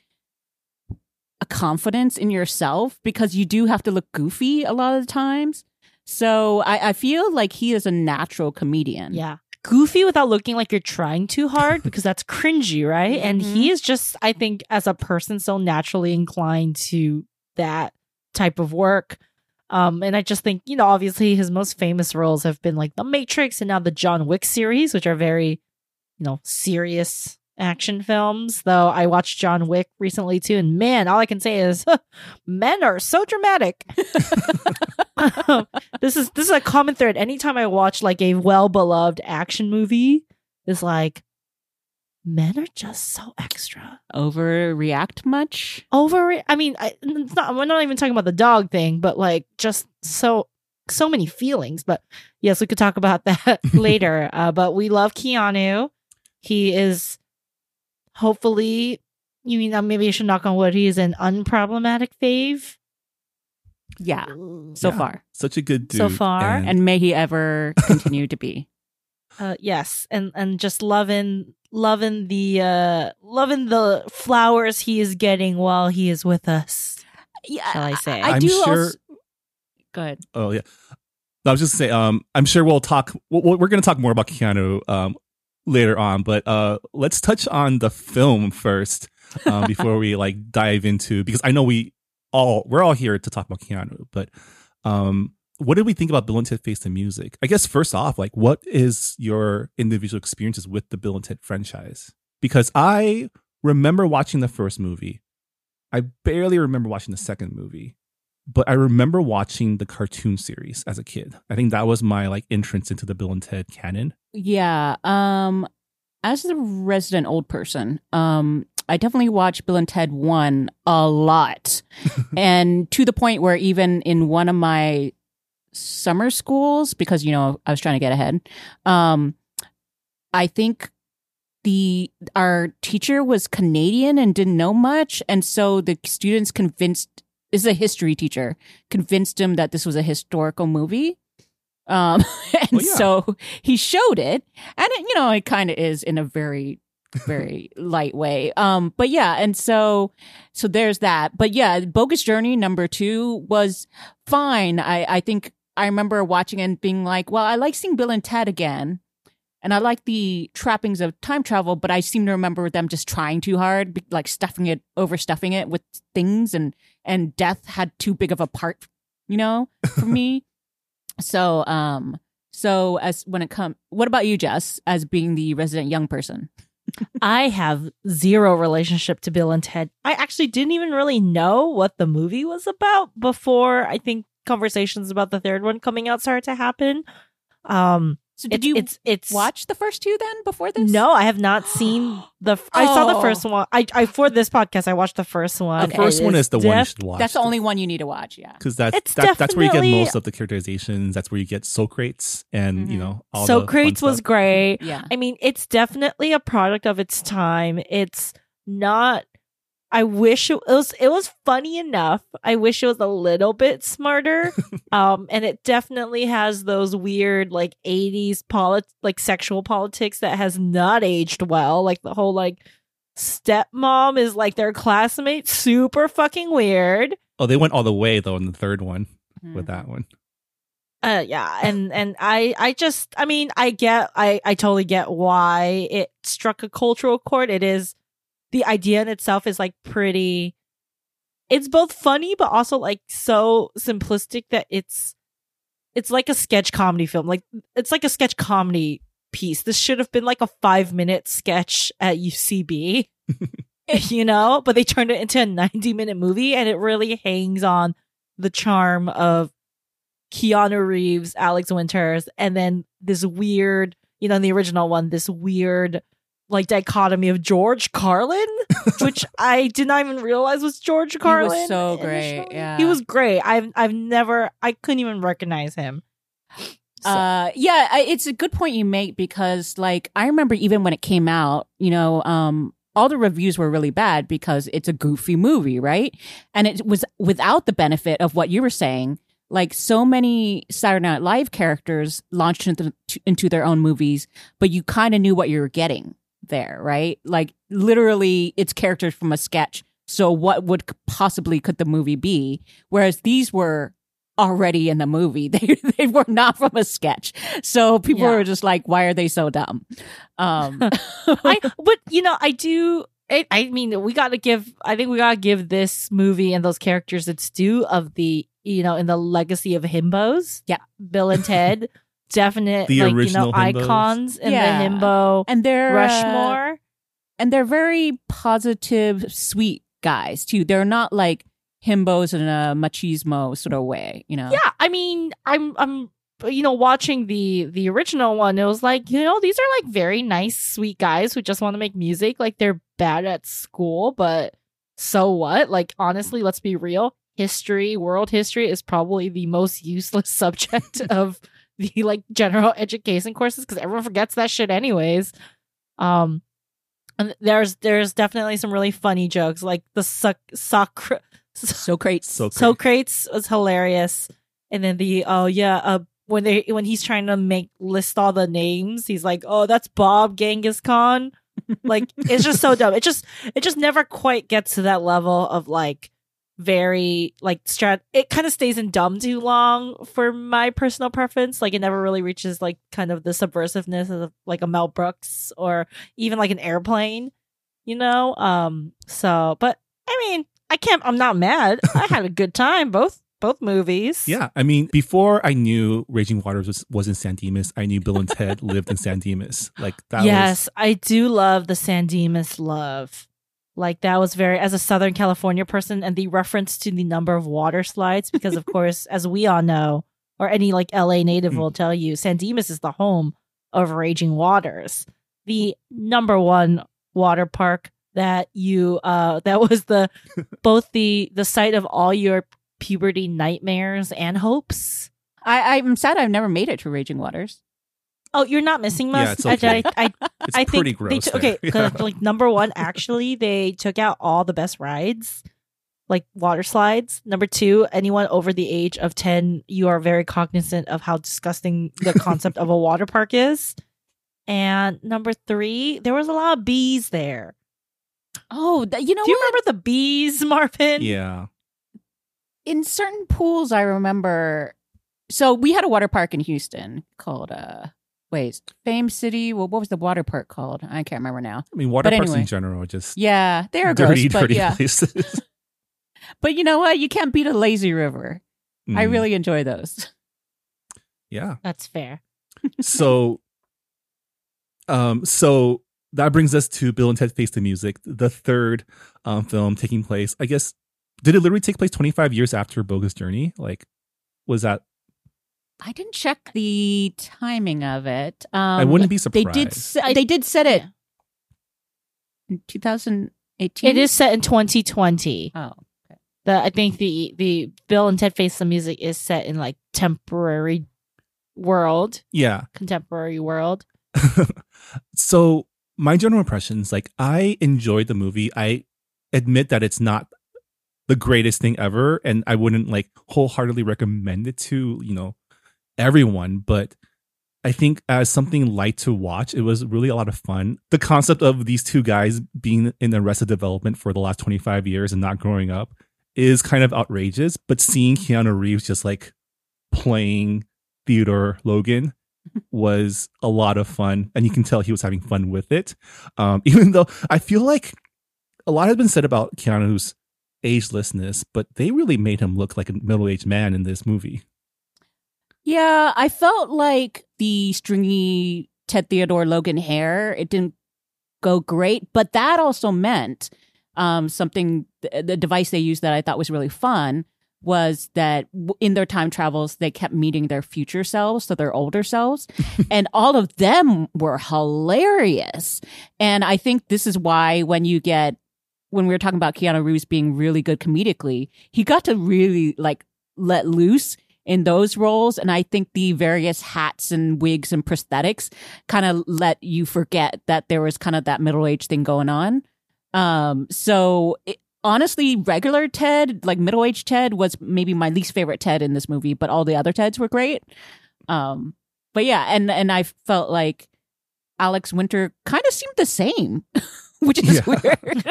a confidence in yourself, because you do have to look goofy a lot of the times. So I, I feel like he is a natural comedian. Yeah, goofy without looking like you're trying too hard, because that's cringy, right? Mm-hmm. And he is just, I think, as a person, so naturally inclined to that type of work. Um, and I just think, you know, obviously his most famous roles have been like The Matrix and now the John Wick series, which are very, you know, serious action films. Though I watched John Wick recently too, and man, all I can say is men are so dramatic. This is this is a common thread. Anytime I watch like a well-beloved action movie, it's like, men are just so extra. Overreact much? Over, I mean, I, it's not, we're not even talking about the dog thing, but like just so, so many feelings. But yes, we could talk about that later. Uh, but we love Keanu. He is hopefully, you mean, maybe you should knock on wood, he is an unproblematic fave. Yeah, so yeah. far. Such a good dude. So far. And, and may he ever continue to be. Uh, yes, and, and just loving... Loving the uh, loving the flowers he is getting while he is with us. Yeah, shall I say? I, I do. Sure... Also... Go ahead. Oh yeah, I was just saying. Um, I'm sure we'll talk. We'll, we're going to talk more about Keanu um later on, but uh, let's touch on the film first um, before we like dive into, because I know we all we're all here to talk about Keanu, but um. What did we think about Bill and Ted Face the Music? I guess first off, like, what is your individual experiences with the Bill and Ted franchise? Because I remember watching the first movie. I barely remember watching the second movie, but I remember watching the cartoon series as a kid. I think that was my like entrance into the Bill and Ted canon. Yeah. Um, as a resident old person, um, I definitely watched Bill and Ted one a lot, and to the point where even in one of my summer schools, because, you know, I was trying to get ahead. Um, I think the our teacher was Canadian and didn't know much. And so the students convinced, this is a history teacher, convinced him that this was a historical movie. Um, and well, yeah. so he showed it. And, it, you know, it kind of is in a very, very light way. Um, but yeah. And so, so there's that. But yeah, Bogus Journey number two was fine. I, I think I remember watching and being like, well, I like seeing Bill and Ted again. And I like the trappings of time travel, but I seem to remember them just trying too hard, like stuffing it, overstuffing it with things, and and death had too big of a part, you know, for me. So, um, so as when it comes, what about you, Jess, as being the resident young person? I have zero relationship to Bill and Ted. I actually didn't even really know what the movie was about before I think conversations about the third one coming out started to happen. Um. So did it's, you it's, it's, watch the first two then before this? No, I have not seen the... F- oh. I saw the first one. I, I For this podcast, I watched the first one. Okay. The first it one is, is the def- one you should watch. That's the only one you need to watch, yeah. Because that's, that, that's where you get most of the characterizations. That's where you get Socrates and, mm-hmm. you know, all Socrates the was great. Yeah. I mean, it's definitely a product of its time. It's not... I wish it was it was funny enough. I wish it was a little bit smarter. Um, and it definitely has those weird like eighties polit like sexual politics that has not aged well. Like the whole like stepmom is like their classmate, super fucking weird. Oh, they went all the way though in the third one mm. with that one. Uh, yeah, and and I, I just I mean I get I, I totally get why it struck a cultural chord. It is. The idea in itself is like pretty, it's both funny, but also like so simplistic that it's, it's like a sketch comedy film. Like it's like a sketch comedy piece. This should have been like a five minute sketch at U C B, you know, but they turned it into a ninety minute movie, and it really hangs on the charm of Keanu Reeves, Alex Winters, and then this weird, you know, in the original one, this weird, like dichotomy of George Carlin, which I did not even realize was George Carlin. He was so initially. great. Yeah. He was great. I've I've never I couldn't even recognize him. So. Uh, yeah, I, it's a good point you make, because like I remember even when it came out, you know, um, all the reviews were really bad because it's a goofy movie, right? And it was without the benefit of what you were saying. Like so many Saturday Night Live characters launched into into their own movies, but you kind of knew what you were getting. There, right? Like literally it's characters from a sketch, so what would possibly could the movie be? Whereas these were already in the movie. They they were not from a sketch, so people yeah. were just like, why are they so dumb? um I but you know I do I, I mean we gotta give I think we gotta give this movie and those characters its due of the, you know, in the legacy of himbos. Yeah, Bill and Ted. Definite, the like, you know, himbos. Icons in yeah. the himbo and they're Rushmore. Uh, and they're very positive, sweet guys, too. They're not like himbos in a machismo sort of way, you know? Yeah, I mean, I'm, I'm, you know, watching the the original one, it was like, you know, these are like very nice, sweet guys who just want to make music. Like, they're bad at school, but so what? Like, honestly, let's be real. History, world history is probably the most useless subject of... the like general education courses, because everyone forgets that shit anyways. Um, and there's there's definitely some really funny jokes, like the so- Socr- Socrates. Socrates Socrates was hilarious, and then the oh yeah, uh, when they when he's trying to make list all the names, he's like, oh, that's Bob Genghis Khan. Like it's just so dumb. It just it just never quite gets to that level of like. Very like strat it kind of stays in dumb too long for my personal preference. Like it never really reaches like kind of the subversiveness of like a Mel Brooks or even like an Airplane, you know. Um so but I mean I can't I'm not mad. I had a good time both both movies. Yeah, I mean before I knew Raging Waters was, was in San Dimas, I knew Bill and Ted lived in San Dimas. Like that yes was... I do love the San Dimas love. Like, that was very, as a Southern California person, and the reference to the number of water slides, because, of course, as we all know, or any, like, L A native will tell you, San Dimas is the home of Raging Waters, the number one water park that you, uh, that was the, both the, the site of all your puberty nightmares and hopes. I, I'm sad I've never made it to Raging Waters. Oh, you're not missing much. Yeah, it's okay. I, I, I, it's I think pretty gross. They t- okay, yeah. Like number one, actually, they took out all the best rides, like water slides. Number two, anyone over the age of ten, you are very cognizant of how disgusting the concept of a water park is. And number three, there was a lot of bees there. Oh, th- you know, do you what? remember the bees, Marvin? Yeah. In certain pools, I remember. So we had a water park in Houston called. Uh, Wait, Fame City. Well, what was the water park called? I can't remember now. I mean, water but parks anyway, in general are just yeah, they are dirty, gross, dirty yeah. places. But you know what? You can't beat a lazy river. Mm. I really enjoy those. Yeah, that's fair. so, um, so that brings us to Bill and Ted Face the Music, the third um, film taking place. I guess did it literally take place twenty-five years after Bogus Journey? Like, was that? I didn't check the timing of it. Um, I wouldn't be surprised. They did. Se- they did set it in twenty eighteen. It is set in twenty twenty. Oh, okay. The I think the the Bill and Ted Face the Music is set in like temporary world. Yeah, contemporary world. So my general impression is like I enjoyed the movie. I admit that it's not the greatest thing ever, and I wouldn't like wholeheartedly recommend it to you know. everyone, but I think as something light to watch, it was really a lot of fun. The concept of these two guys being in Arrested Development for the last twenty-five years and not growing up is kind of outrageous, but seeing Keanu Reeves just like playing Theodore Logan was a lot of fun, and you can tell he was having fun with it. Um, even though I feel like a lot has been said about Keanu's agelessness, but they really made him look like a middle-aged man in this movie. Yeah, I felt like the stringy Ted Theodore Logan hair, it didn't go great, but that also meant um, something, the device they used that I thought was really fun was that in their time travels, they kept meeting their future selves, so their older selves, and all of them were hilarious. And I think this is why when you get, when we were talking about Keanu Reeves being really good comedically, he got to really like let loose in those roles. And I think the various hats and wigs and prosthetics kind of let you forget that there was kind of that middle age thing going on. Um, so it, honestly, regular Ted, like middle aged Ted was maybe my least favorite Ted in this movie, but all the other Teds were great. Um, but yeah, and, and I felt like Alex Winter kind of seemed the same, which is yeah. weird.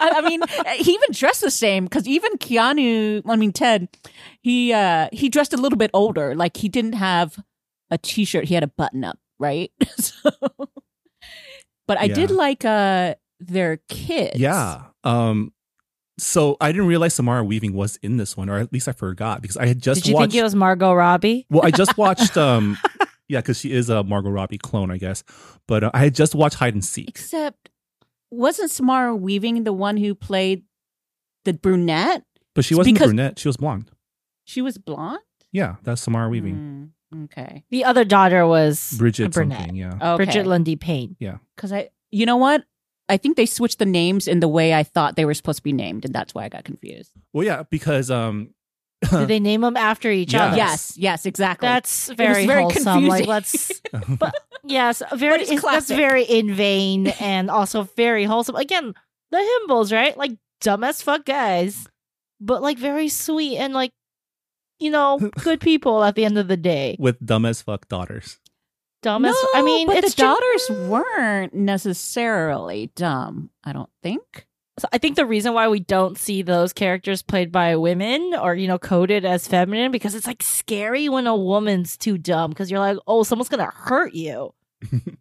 I, I mean, he even dressed the same because even Keanu, I mean, Ted, he uh, he dressed a little bit older. Like he didn't have a t-shirt. He had a button up, right? so, but I yeah. did like uh, their kids. Yeah. Um. So I didn't realize Samara Weaving was in this one, or at least I forgot because I had just watched. Did you watched, think it was Margot Robbie? Well, I just watched... um. Yeah, because she is a Margot Robbie clone, I guess. But uh, I had just watched Hide and Seek. Except... Wasn't Samara Weaving the one who played the brunette? But she wasn't because brunette. She was blonde. She was blonde? Yeah, that's Samara Weaving. Mm, okay. The other daughter was Bridget a brunette. Something, yeah. Okay. Bridget Lundy Payne. Yeah. Because I, you know what? I think they switched the names in the way I thought they were supposed to be named, and that's why I got confused. Well, yeah, because... um. Did they name them after each yes. other? Yes, yes, exactly. That's very, very wholesome. Like, let's, but yes, very. But that's very in vain and also very wholesome. Again, the Himbles, right? Like dumb as fuck guys, but like very sweet and like you know good people at the end of the day. With dumb as fuck daughters. Dumb no, as I mean, but it's the daughters ju- weren't necessarily dumb. I don't think. So I think the reason why we don't see those characters played by women or, you know, coded as feminine, because it's like scary when a woman's too dumb because you're like, oh, someone's going to hurt you.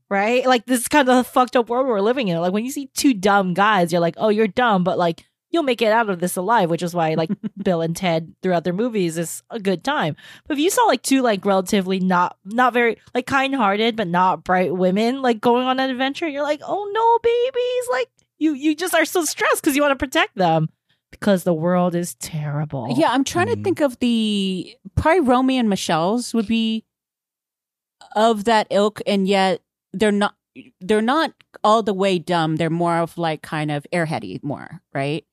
Right. Like this is kind of the fucked up world we're living in. Like when you see two dumb guys, you're like, oh, you're dumb, but like you'll make it out of this alive, which is why like Bill and Ted throughout their movies is a good time. But if you saw like two like relatively not not very like kind hearted, but not bright women like going on an adventure, you're like, oh, no, babies, like. You you just are so stressed because you want to protect them because the world is terrible. Yeah, I'm trying mm. to think of the... Probably Romy and Michelle's would be of that ilk, and yet they're not They're not all the way dumb. They're more of like kind of airheady more, right?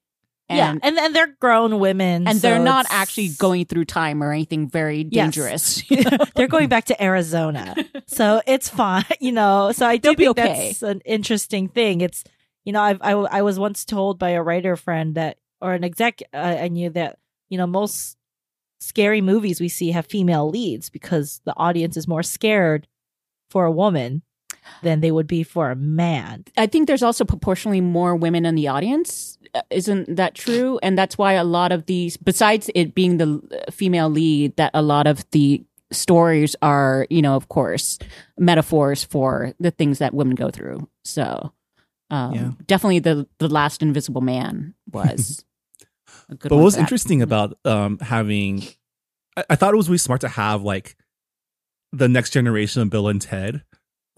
And, yeah, and, and they're grown women. And so they're not it's... actually going through time or anything very dangerous. Yes. You know? They're going back to Arizona. So it's fine, you know. So I do They'll think be okay. That's an interesting thing. It's, you know, I've, I, I was once told by a writer friend that, or an exec uh, I knew that, you know, most scary movies we see have female leads because the audience is more scared for a woman than they would be for a man. I think there's also proportionally more women in the audience. Isn't that true? And that's why a lot of these, besides it being the female lead, that a lot of the stories are, you know, of course, metaphors for the things that women go through. So um, yeah. definitely the, the last Invisible Man was a good but one. What was that. interesting about um, having, I, I thought it was really smart to have like the next generation of Bill and Ted,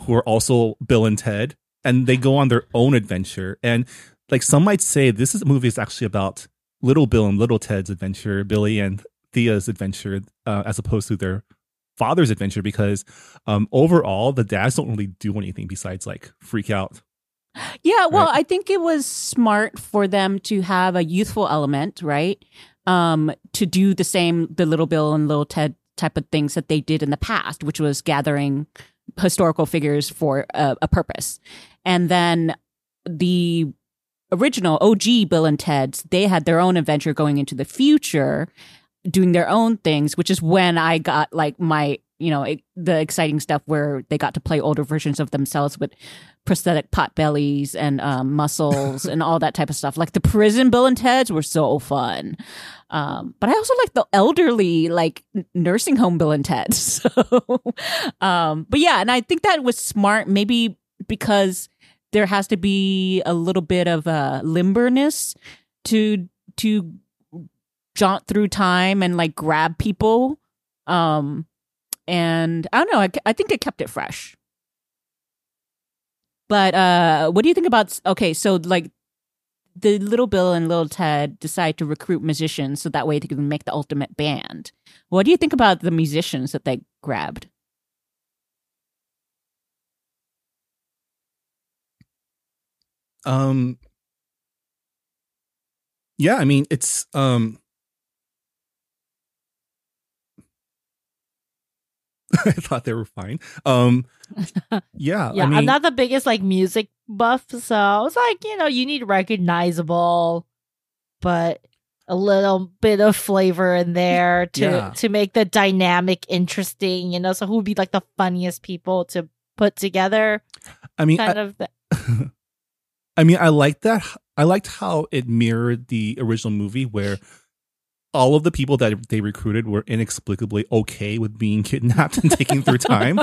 who are also Bill and Ted, and they go on their own adventure. And like some might say, this is a movie is actually about little Bill and little Ted's adventure, Billy and Thea's adventure, uh, as opposed to their father's adventure, because um, overall, the dads don't really do anything besides like freak out. Yeah, well, right? I think it was smart for them to have a youthful element, right? Um, to do the same, the little Bill and little Ted type of things that they did in the past, which was gathering historical figures for a, a purpose. And then the original O G Bill and Ted's, they had their own adventure going into the future, doing their own things, which is when I got like my, you know, it, the exciting stuff where they got to play older versions of themselves with prosthetic pot bellies and um, muscles and all that type of stuff. Like the prison Bill and Ted's were so fun. Um, but I also like the elderly, like nursing home Bill and Ted's. So, um, but yeah, and I think that was smart, maybe because there has to be a little bit of a limberness to to jaunt through time and like grab people. Um, and I don't know. I, I think it kept it fresh. But uh, what do you think about? Okay, so like the little Bill and little Ted decide to recruit musicians so that way they can make the ultimate band. What do you think about the musicians that they grabbed? Um, yeah, I mean, it's, um, I thought they were fine. Um, yeah. yeah. I mean, I'm not the biggest like music buff. So I was like, you know, you need recognizable, but a little bit of flavor in there to, yeah. to make the dynamic interesting, you know, so who would be like the funniest people to put together? I mean, kind I, of the- I mean, I liked that. I liked how it mirrored the original movie where all of the people that they recruited were inexplicably okay with being kidnapped and taken through time.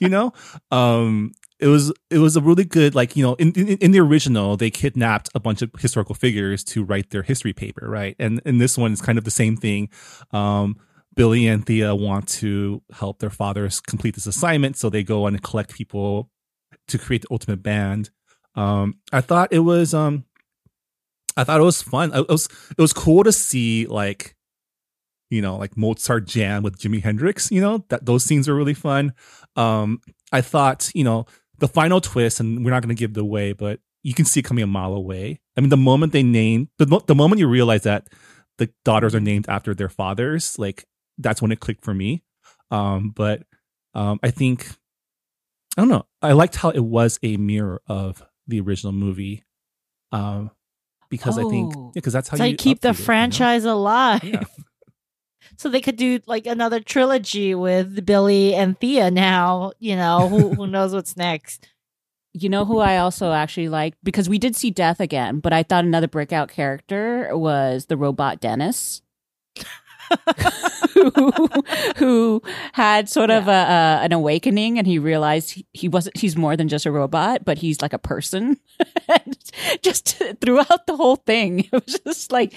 You know, um, it was it was a really good, like, you know, in, in in the original, they kidnapped a bunch of historical figures to write their history paper. Right. And in this one, it's kind of the same thing. Um, Billy and Thea want to help their fathers complete this assignment. So they go and collect people to create the ultimate band. Um, I thought it was, um, I thought it was fun. It was, it was cool to see, like, you know, like Mozart jam with Jimi Hendrix. You know, that those scenes were really fun. Um, I thought, you know, the final twist, and we're not going to give it away, but you can see it coming a mile away. I mean, the moment they name the mo- the moment you realize that the daughters are named after their fathers, like that's when it clicked for me. Um, but um, I think I don't know. I liked how it was a mirror of the original movie, um, because oh. I think because yeah, that's how so you keep the franchise it, you know? alive. Yeah. So they could do like another trilogy with Billy and Thea. Now you know who, who knows what's next. You know who I also actually liked, because we did see Death again, but I thought another breakout character was the robot Dennis, who, who had sort yeah. of a, a an awakening, and he realized he, he wasn't he's more than just a robot, but he's like a person. Just throughout the whole thing, it was just like,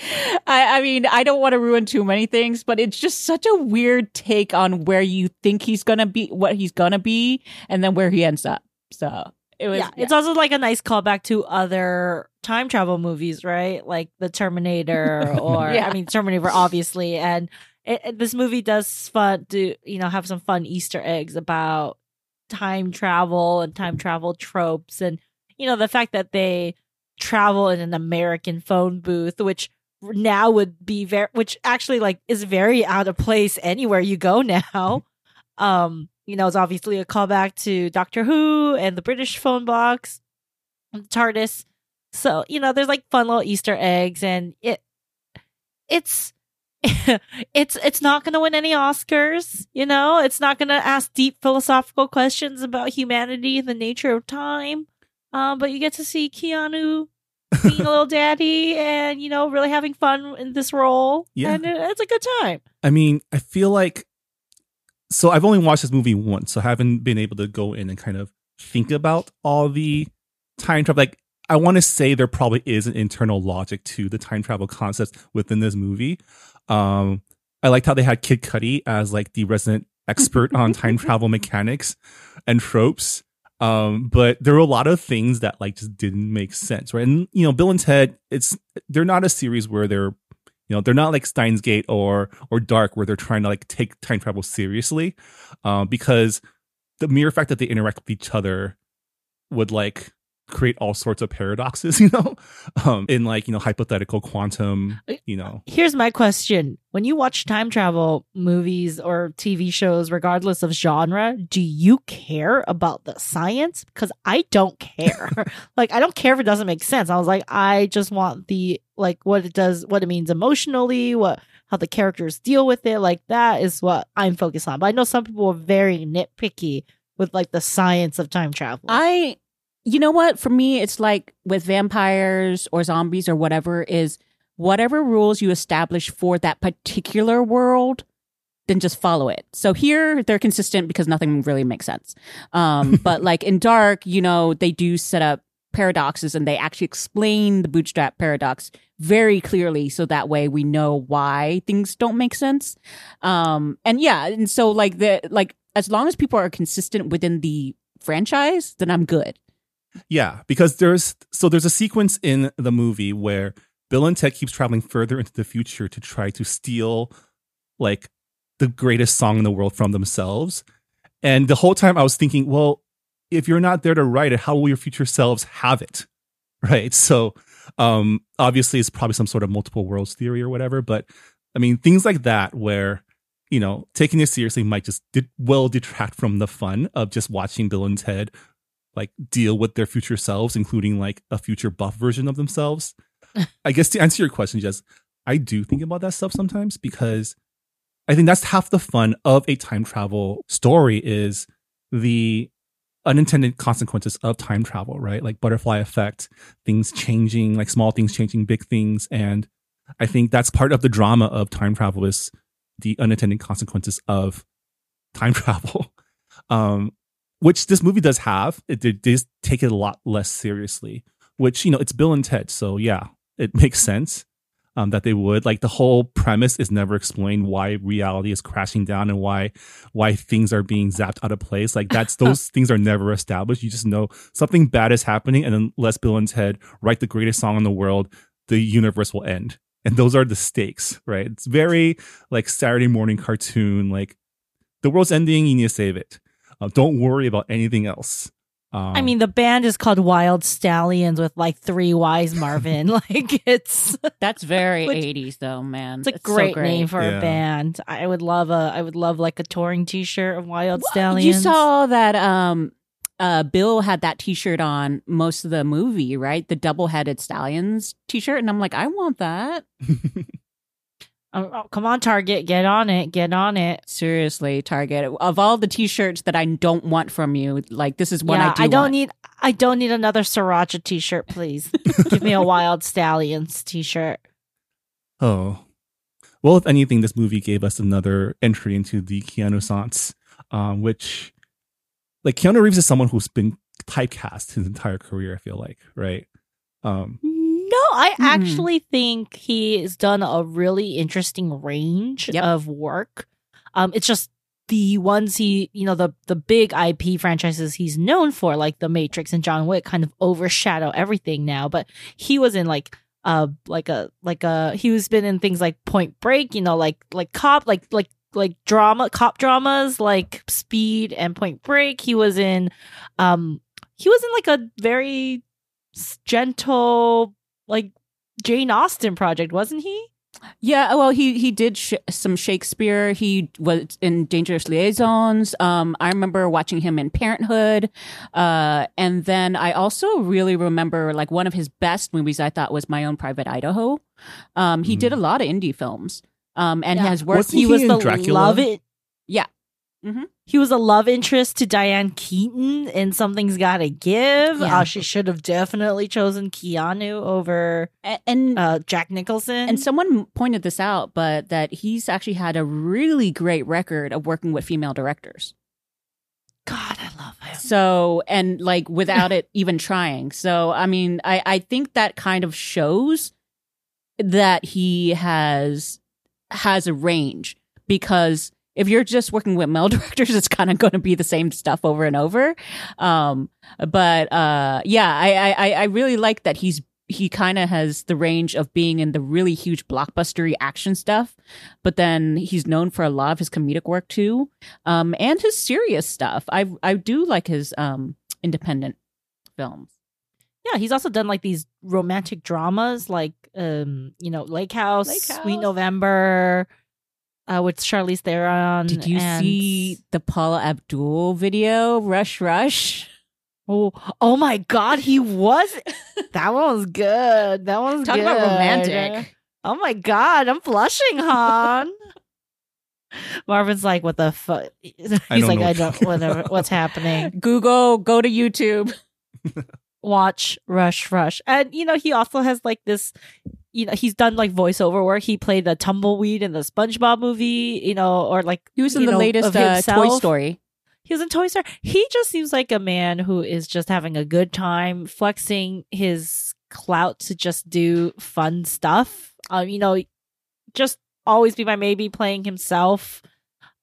I, I mean, I don't want to ruin too many things, but it's just such a weird take on where you think he's gonna be, what he's gonna be, and then where he ends up. So it was. Yeah, yeah. It's also like a nice callback to other time travel movies, right? Like the Terminator, or yeah. I mean, Terminator, obviously, and it, it, this movie does fun do you know have some fun Easter eggs about time travel and time travel tropes and. You know, the fact that they travel in an American phone booth, which now would be very, which actually like is very out of place anywhere you go now. Um, you know, it's obviously a callback to Doctor Who and the British phone box, TARDIS. So, you know, there's like fun little Easter eggs, and it it's it's it's not going to win any Oscars. You know, it's not going to ask deep philosophical questions about humanity and the nature of time. Um, but you get to see Keanu being a little daddy and, you know, really having fun in this role. Yeah. And it, it's a good time. I mean, I feel like, so I've only watched this movie once, so I haven't been able to go in and kind of think about all the time travel. Like, I want to say there probably is an internal logic to the time travel concepts within this movie. Um, I liked how they had Kid Cudi as like the resident expert on time travel mechanics and tropes. Um, but there were a lot of things that like just didn't make sense, right? And you know, Bill and Ted, it's they're not a series where they're, you know, they're not like Steins;Gate or or Dark, where they're trying to like take time travel seriously, uh, because the mere fact that they interact with each other would like create all sorts of paradoxes, you know, um, in like, you know, hypothetical quantum, you know. Here's my question. When you watch time travel movies or T V shows, regardless of genre, do you care about the science? Because I don't care. Like, I don't care if it doesn't make sense. I was like, I just want the, like, what it does, what it means emotionally, what how the characters deal with it. Like, that is what I'm focused on. But I know some people are very nitpicky with like the science of time travel. I... You know what? For me, it's like with vampires or zombies or whatever, is whatever rules you establish for that particular world, then just follow it. So here, they're consistent because nothing really makes sense. Um, but like in Dark, you know, they do set up paradoxes, and they actually explain the bootstrap paradox very clearly. So that way we know why things don't make sense. Um, and yeah, and so like the like as long as people are consistent within the franchise, then I'm good. Yeah, because there's so there's a sequence in the movie where Bill and Ted keeps traveling further into the future to try to steal like the greatest song in the world from themselves. And the whole time I was thinking, well, if you're not there to write it, how will your future selves have it? Right. So um, obviously, it's probably some sort of multiple worlds theory or whatever. But I mean, things like that where, you know, taking it seriously might just did well detract from the fun of just watching Bill and Ted like deal with their future selves, including like a future buff version of themselves. I guess to answer your question, Jess, I do think about that stuff sometimes, because I think that's half the fun of a time travel story is the unintended consequences of time travel, right? Like butterfly effect, things changing, like small things changing, big things. And I think that's part of the drama of time travel is the unintended consequences of time travel. Um, Which this movie does have. It did just take it a lot less seriously. Which, you know, it's Bill and Ted, so yeah, it makes sense um, that they would. Like the whole premise is never explained, why reality is crashing down and why why things are being zapped out of place. Like that's those things are never established. You just know something bad is happening, and unless Bill and Ted write the greatest song in the world, the universe will end. And those are the stakes, right? It's very like Saturday morning cartoon. Like the world's ending, you need to save it. Uh, don't worry about anything else. Um, I mean, the band is called Wild Stallions with like three Y's, Marvin. Like it's that's very which, eighties though, man. It's a it's great, so great name for yeah. a band. I would love a I would love like a touring T-shirt of Wild well, Stallions. You saw that um, uh, Bill had that T-shirt on most of the movie, right? The double-headed Stallions T-shirt, and I'm like, I want that. Oh, come on, Target. Get on it. Get on it. Seriously, Target. Of all the T-shirts that I don't want from you, like this is one yeah, I do I don't want. need. I don't need another Sriracha T-shirt, please. Give me a Wild Stallions T-shirt. Oh. Well, if anything, this movie gave us another entry into the Keanu-sance, um, which like Keanu Reeves is someone who's been typecast his entire career, I feel like, right? Um No, I actually mm. think he has done a really interesting range yep. of work. Um, it's just the ones he, you know, the the big I P franchises he's known for, like The Matrix and John Wick, kind of overshadow everything now. But he was in like, uh, like a like a he was been in things like Point Break, you know, like like cop, like like like drama, cop dramas, like Speed and Point Break. He was in, um, he was in like a very gentle, like Jane Austen project, wasn't he? Yeah, well, he he did sh- some Shakespeare. He was in Dangerous Liaisons. Um, I remember watching him in Parenthood. Uh, and then I also really remember, like, one of his best movies I thought was My Own Private Idaho. Um, he mm-hmm. did a lot of indie films. Um, and yeah. his work, Wasn't he, he was in the Dracula? love it. Yeah. Mm-hmm. He was a love interest to Diane Keaton in Something's Gotta Give. Yeah. Uh, she should have definitely chosen Keanu over and, and uh, Jack Nicholson. And someone pointed this out, but that he's actually had a really great record of working with female directors. God, I love him. So, and like without it even trying. So, I mean, I, I think that kind of shows that he has has a range, because if you're just working with male directors, it's kind of going to be the same stuff over and over. Um, but uh, yeah, I, I, I really like that he's he kind of has the range of being in the really huge blockbustery action stuff, but then he's known for a lot of his comedic work too, um, and his serious stuff. I I do like his um, independent films. Yeah, he's also done like these romantic dramas, like um, you know, Lake House, Lake House. Sweet November. Uh, with Charlize Theron. Did you and... see the Paula Abdul video, Rush Rush? Oh, oh my God, he was. That one was good. That one was Talk good. Talk about romantic. Oh my God, I'm blushing, Han. Marvin's like, what the fuck? He's I like, know. I don't, whatever, what's happening? Google, go to YouTube. Watch Rush Rush. And, you know, he also has like this. You know, he's done like voiceover work. He played the tumbleweed in the SpongeBob movie, you know, or like he was in the know, latest uh, Toy Story. He was in Toy Story. He just seems like a man who is just having a good time, flexing his clout to just do fun stuff. Um, you know, just Always Be My Maybe, playing himself.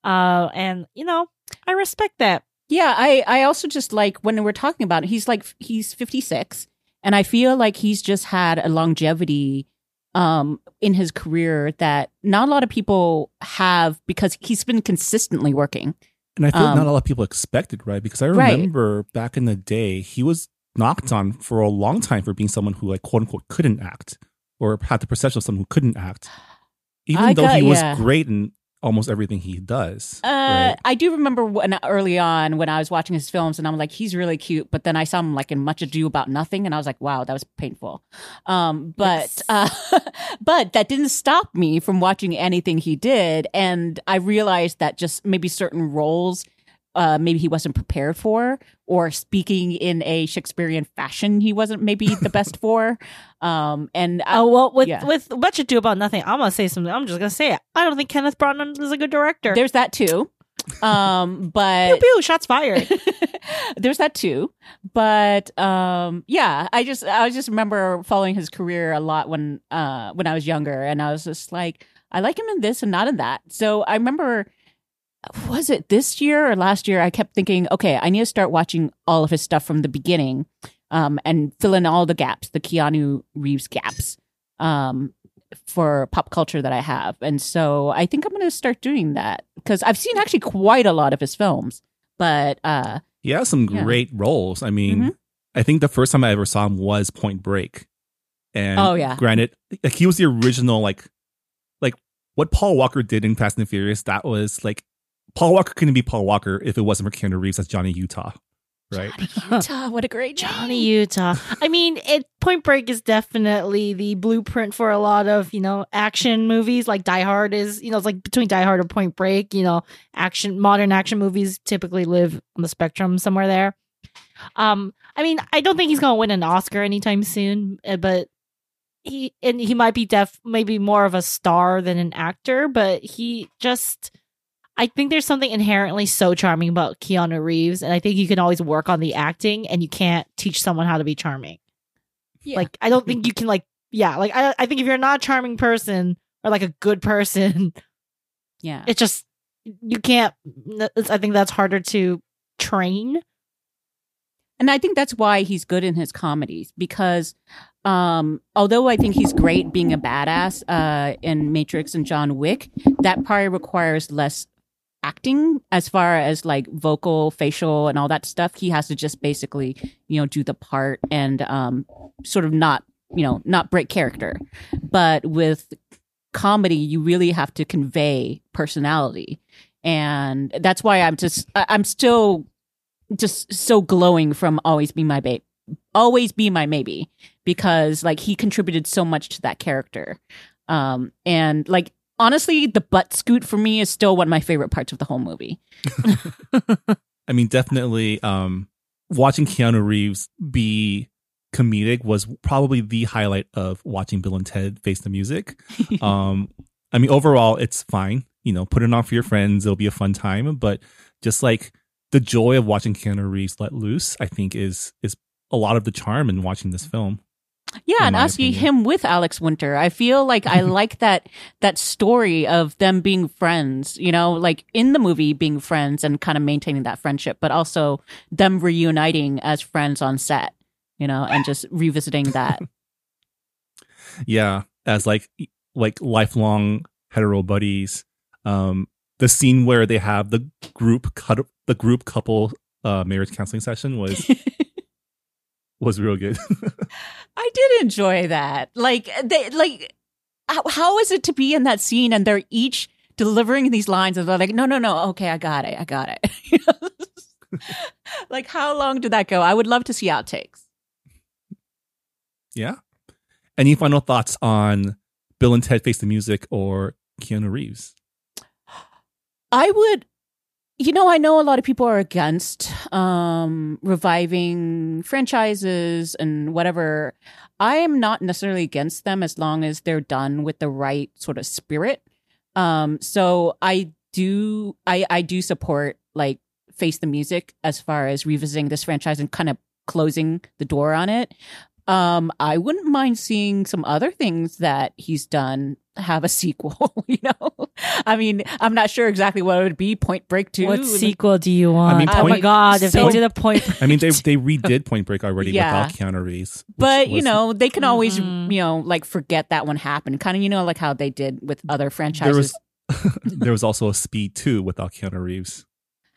Uh, and you know, I respect that. Yeah, I I also just like when we're talking about it, he's like he's fifty-six, and I feel like he's just had a longevity Um, in his career that not a lot of people have, because he's been consistently working. And I feel um, not a lot of people expected, right? Because I remember right. back in the day, he was knocked on for a long time for being someone who, like, quote unquote, couldn't act, or had the perception of someone who couldn't act, even I though got, he was yeah. great in almost everything he does. Uh, right? I do remember when early on when I was watching his films and I'm like, he's really cute. But then I saw him like in Much Ado About Nothing, and I was like, wow, that was painful. Um, but yes. uh, but that didn't stop me from watching anything he did. And I realized that just maybe certain roles uh, maybe he wasn't prepared for, or speaking in a Shakespearean fashion he wasn't maybe the best for. Um, and I, oh well, with yeah. with Much Ado About Nothing, I'm gonna say something. I'm just gonna say it. I don't think Kenneth Branagh is a good director. There's that too. Um, but pew pew, shots fired. There's that too. But um, yeah, I just I just remember following his career a lot when uh, when I was younger, and I was just like, I like him in this and not in that. So I remember. Was it this year or last year? I kept thinking, okay, I need to start watching all of his stuff from the beginning, um, and fill in all the gaps, the Keanu Reeves gaps, um, for pop culture that I have. And so I think I'm going to start doing that, because I've seen actually quite a lot of his films. But uh, he has some yeah. great roles. I mean, mm-hmm. I think the first time I ever saw him was Point Break. And oh, yeah. granted, like, he was the original, like, like what Paul Walker did in Fast and Furious, that was like, Paul Walker couldn't be Paul Walker if it wasn't for Keanu Reeves as Johnny Utah, right? Johnny Utah, what a great name. Johnny Utah. I mean, it, Point Break is definitely the blueprint for a lot of, you know, action movies. Like Die Hard is, you know, it's like between Die Hard and Point Break, you know, action, modern action movies typically live on the spectrum somewhere there. Um, I mean, I don't think he's going to win an Oscar anytime soon, but he, and he might be def, maybe more of a star than an actor, but he just... I think there's something inherently so charming about Keanu Reeves, and I think you can always work on the acting, and you can't teach someone how to be charming. Yeah. Like, I don't think you can, like, yeah, like, I, I think if you're not a charming person, or, like, a good person, yeah, it's just, you can't, I think that's harder to train. And I think that's why he's good in his comedies, because um, although I think he's great being a badass uh, in Matrix and John Wick, that probably requires less acting as far as like vocal, facial, and all that stuff. He has to just basically, you know, do the part and um, sort of not you know, not break character. But with comedy, you really have to convey personality. And that's why I'm just, I'm still just so glowing from Always Be My Babe. Always Be My Maybe, because like he contributed so much to that character. Um, and like, honestly, the butt scoot for me is still one of my favorite parts of the whole movie. I mean, definitely um, watching Keanu Reeves be comedic was probably the highlight of watching Bill and Ted Face the Music. um, I mean, overall, it's fine. You know, put it on for your friends. It'll be a fun time. But just like the joy of watching Keanu Reeves let loose, I think is is a lot of the charm in watching this film. Yeah, and asking him with Alex Winter. I feel like I like that that story of them being friends, you know, like in the movie being friends and kind of maintaining that friendship, but also them reuniting as friends on set, you know, and just revisiting that. Yeah, as like like lifelong hetero buddies. Um, the scene where they have the group cut, the group couple uh, marriage counseling session was was real good. I did enjoy that. Like they like how, how is it to be in that scene and they're each delivering these lines and they're like, no, no, no. Okay, I got it. I got it. Like how long did that go? I would love to see outtakes. Yeah. Any final thoughts on Bill and Ted Face the Music or Keanu Reeves? I would You know, I know a lot of people are against um, reviving franchises and whatever. I am not necessarily against them as long as they're done with the right sort of spirit. Um, so I do, I, I do support like Face the Music as far as revisiting this franchise and kind of closing the door on it. Um, I wouldn't mind seeing some other things that he's done have a sequel, you know? I mean, I'm not sure exactly what it would be. Point Break two. What sequel do you want? I mean, point, oh my God, if so, they did a Point Break. I mean, they they redid Point Break already yeah. without Keanu Reeves. But, was, you know, they can always, mm-hmm. you know, like forget that one happened. Kind of, you know, like how they did with other franchises. There was, there was also a Speed two without Keanu Reeves.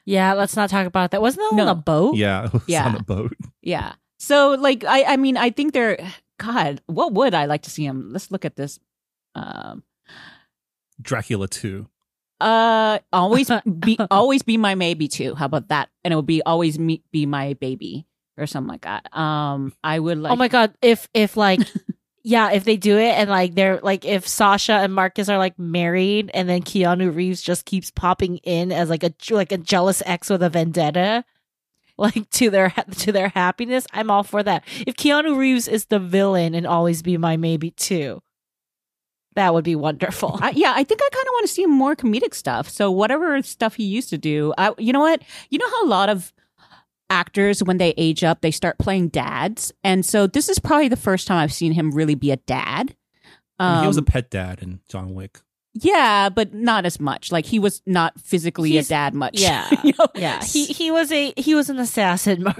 Yeah, let's not talk about that. Wasn't that no. on a boat? Yeah, it was yeah. on a boat. Yeah. So, like, I, I mean, I think they're, God, what would I like to see him? Let's look at this. Um, Dracula two. Uh, always be, always be my maybe two. How about that? And it would be always me, be my baby or something like that. Um, I would like. Oh my God! If if like, yeah, if they do it and like they're like if Sasha and Marcus are like married and then Keanu Reeves just keeps popping in as like a like a jealous ex with a vendetta. Like to their to their happiness, I'm all for that. If Keanu Reeves is the villain and Always Be My Maybe too, that would be wonderful. I, yeah, I think I kind of want to see more comedic stuff. So whatever stuff he used to do, I, you know what? You know how a lot of actors, when they age up, they start playing dads, and so this is probably the first time I've seen him really be a dad. Um, I mean, he was a pet dad in John Wick. Yeah, but not as much. Like he was not physically He's, a dad much. Yeah, you know? Yeah. He he was a he was an assassin, right.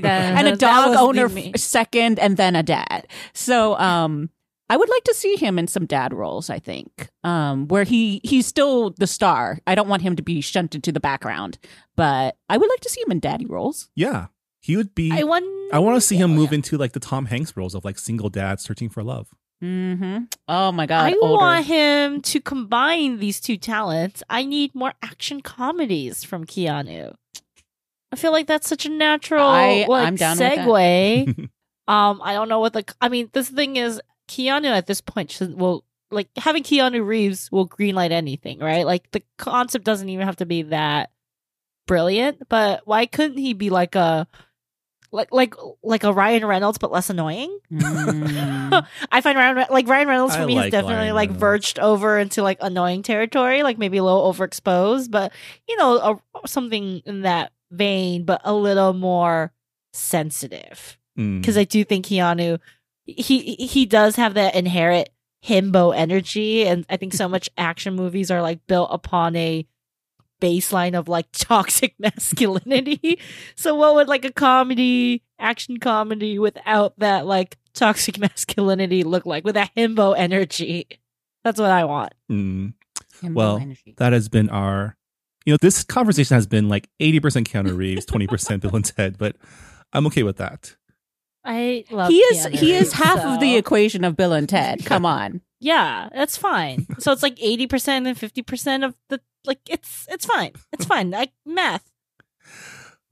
That, and a dog owner second, and then a dad. So um, I would like to see him in some dad roles. I think um, where he he's still the star. I don't want him to be shunted to the background, but I would like to see him in daddy roles. Yeah, he would be. I want. I want to see him move yeah. into like the Tom Hanks roles of like single dad searching for love. Mm-hmm. Oh my God! I older. want him to combine these two talents. I need more action comedies from Keanu. I feel like that's such a natural I, like, I'm down segue. With that. um, I don't know what the. I mean, this thing is Keanu at this point will like having Keanu Reeves will greenlight anything, right? Like the concept doesn't even have to be that brilliant. But why couldn't he be like a? Like like like a Ryan Reynolds, but less annoying. Mm. I find Ryan like Ryan Reynolds for I me like has definitely Ryan like Reynolds. verged over into like annoying territory, like maybe a little overexposed, but you know a, something in that vein, but a little more sensitive. Because mm. I do think Keanu, he he does have that inherent himbo energy, and I think so much action movies are like built upon a baseline of like toxic masculinity. So what would like a comedy action comedy without that like toxic masculinity look like with that himbo energy? That's what I want. mm. Well energy. That has been our you know this conversation has been like eighty percent Keanu Reeves, twenty percent Bill and Ted, but I'm okay with that. I love he is Keanu, he is half so. of the equation of Bill and Ted. Come on. Yeah, that's fine. So it's like eighty percent and fifty percent of the like. It's it's fine. It's fine. Like math.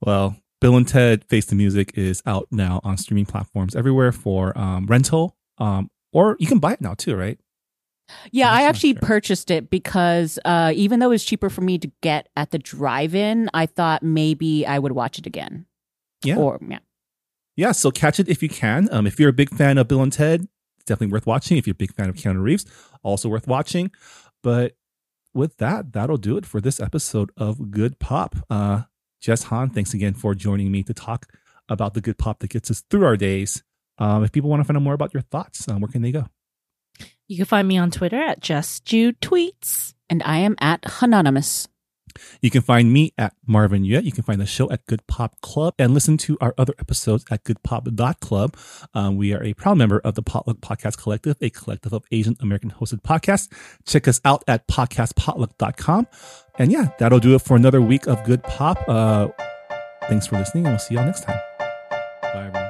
Well, Bill and Ted Face the Music is out now on streaming platforms everywhere for um, rental, um, or you can buy it now too, right? Yeah, I actually sure. purchased it because uh, even though it was cheaper for me to get at the drive-in, I thought maybe I would watch it again. Yeah. Or yeah. Yeah, so catch it if you can. Um, if you're a big fan of Bill and Ted, it's definitely worth watching. If you're a big fan of Keanu Reeves, also worth watching. But with that, that'll do it for this episode of Good Pop. Uh, Jess Han, thanks again for joining me to talk about the good pop that gets us through our days. Um, if people want to find out more about your thoughts, um, where can they go? You can find me on Twitter at Jess Jew Tweets. And I am at Hanonymous. You can find me at Marvin Yue. You can find the show at Good Pop Club and listen to our other episodes at good pop dot club. Um, we are a proud member of the Potluck Podcast Collective, a collective of Asian American hosted podcasts. Check us out at podcast potluck dot com. And yeah, that'll do it for another week of Good Pop. Uh, thanks for listening, and we'll see y'all next time. Bye, everyone.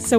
So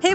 Hey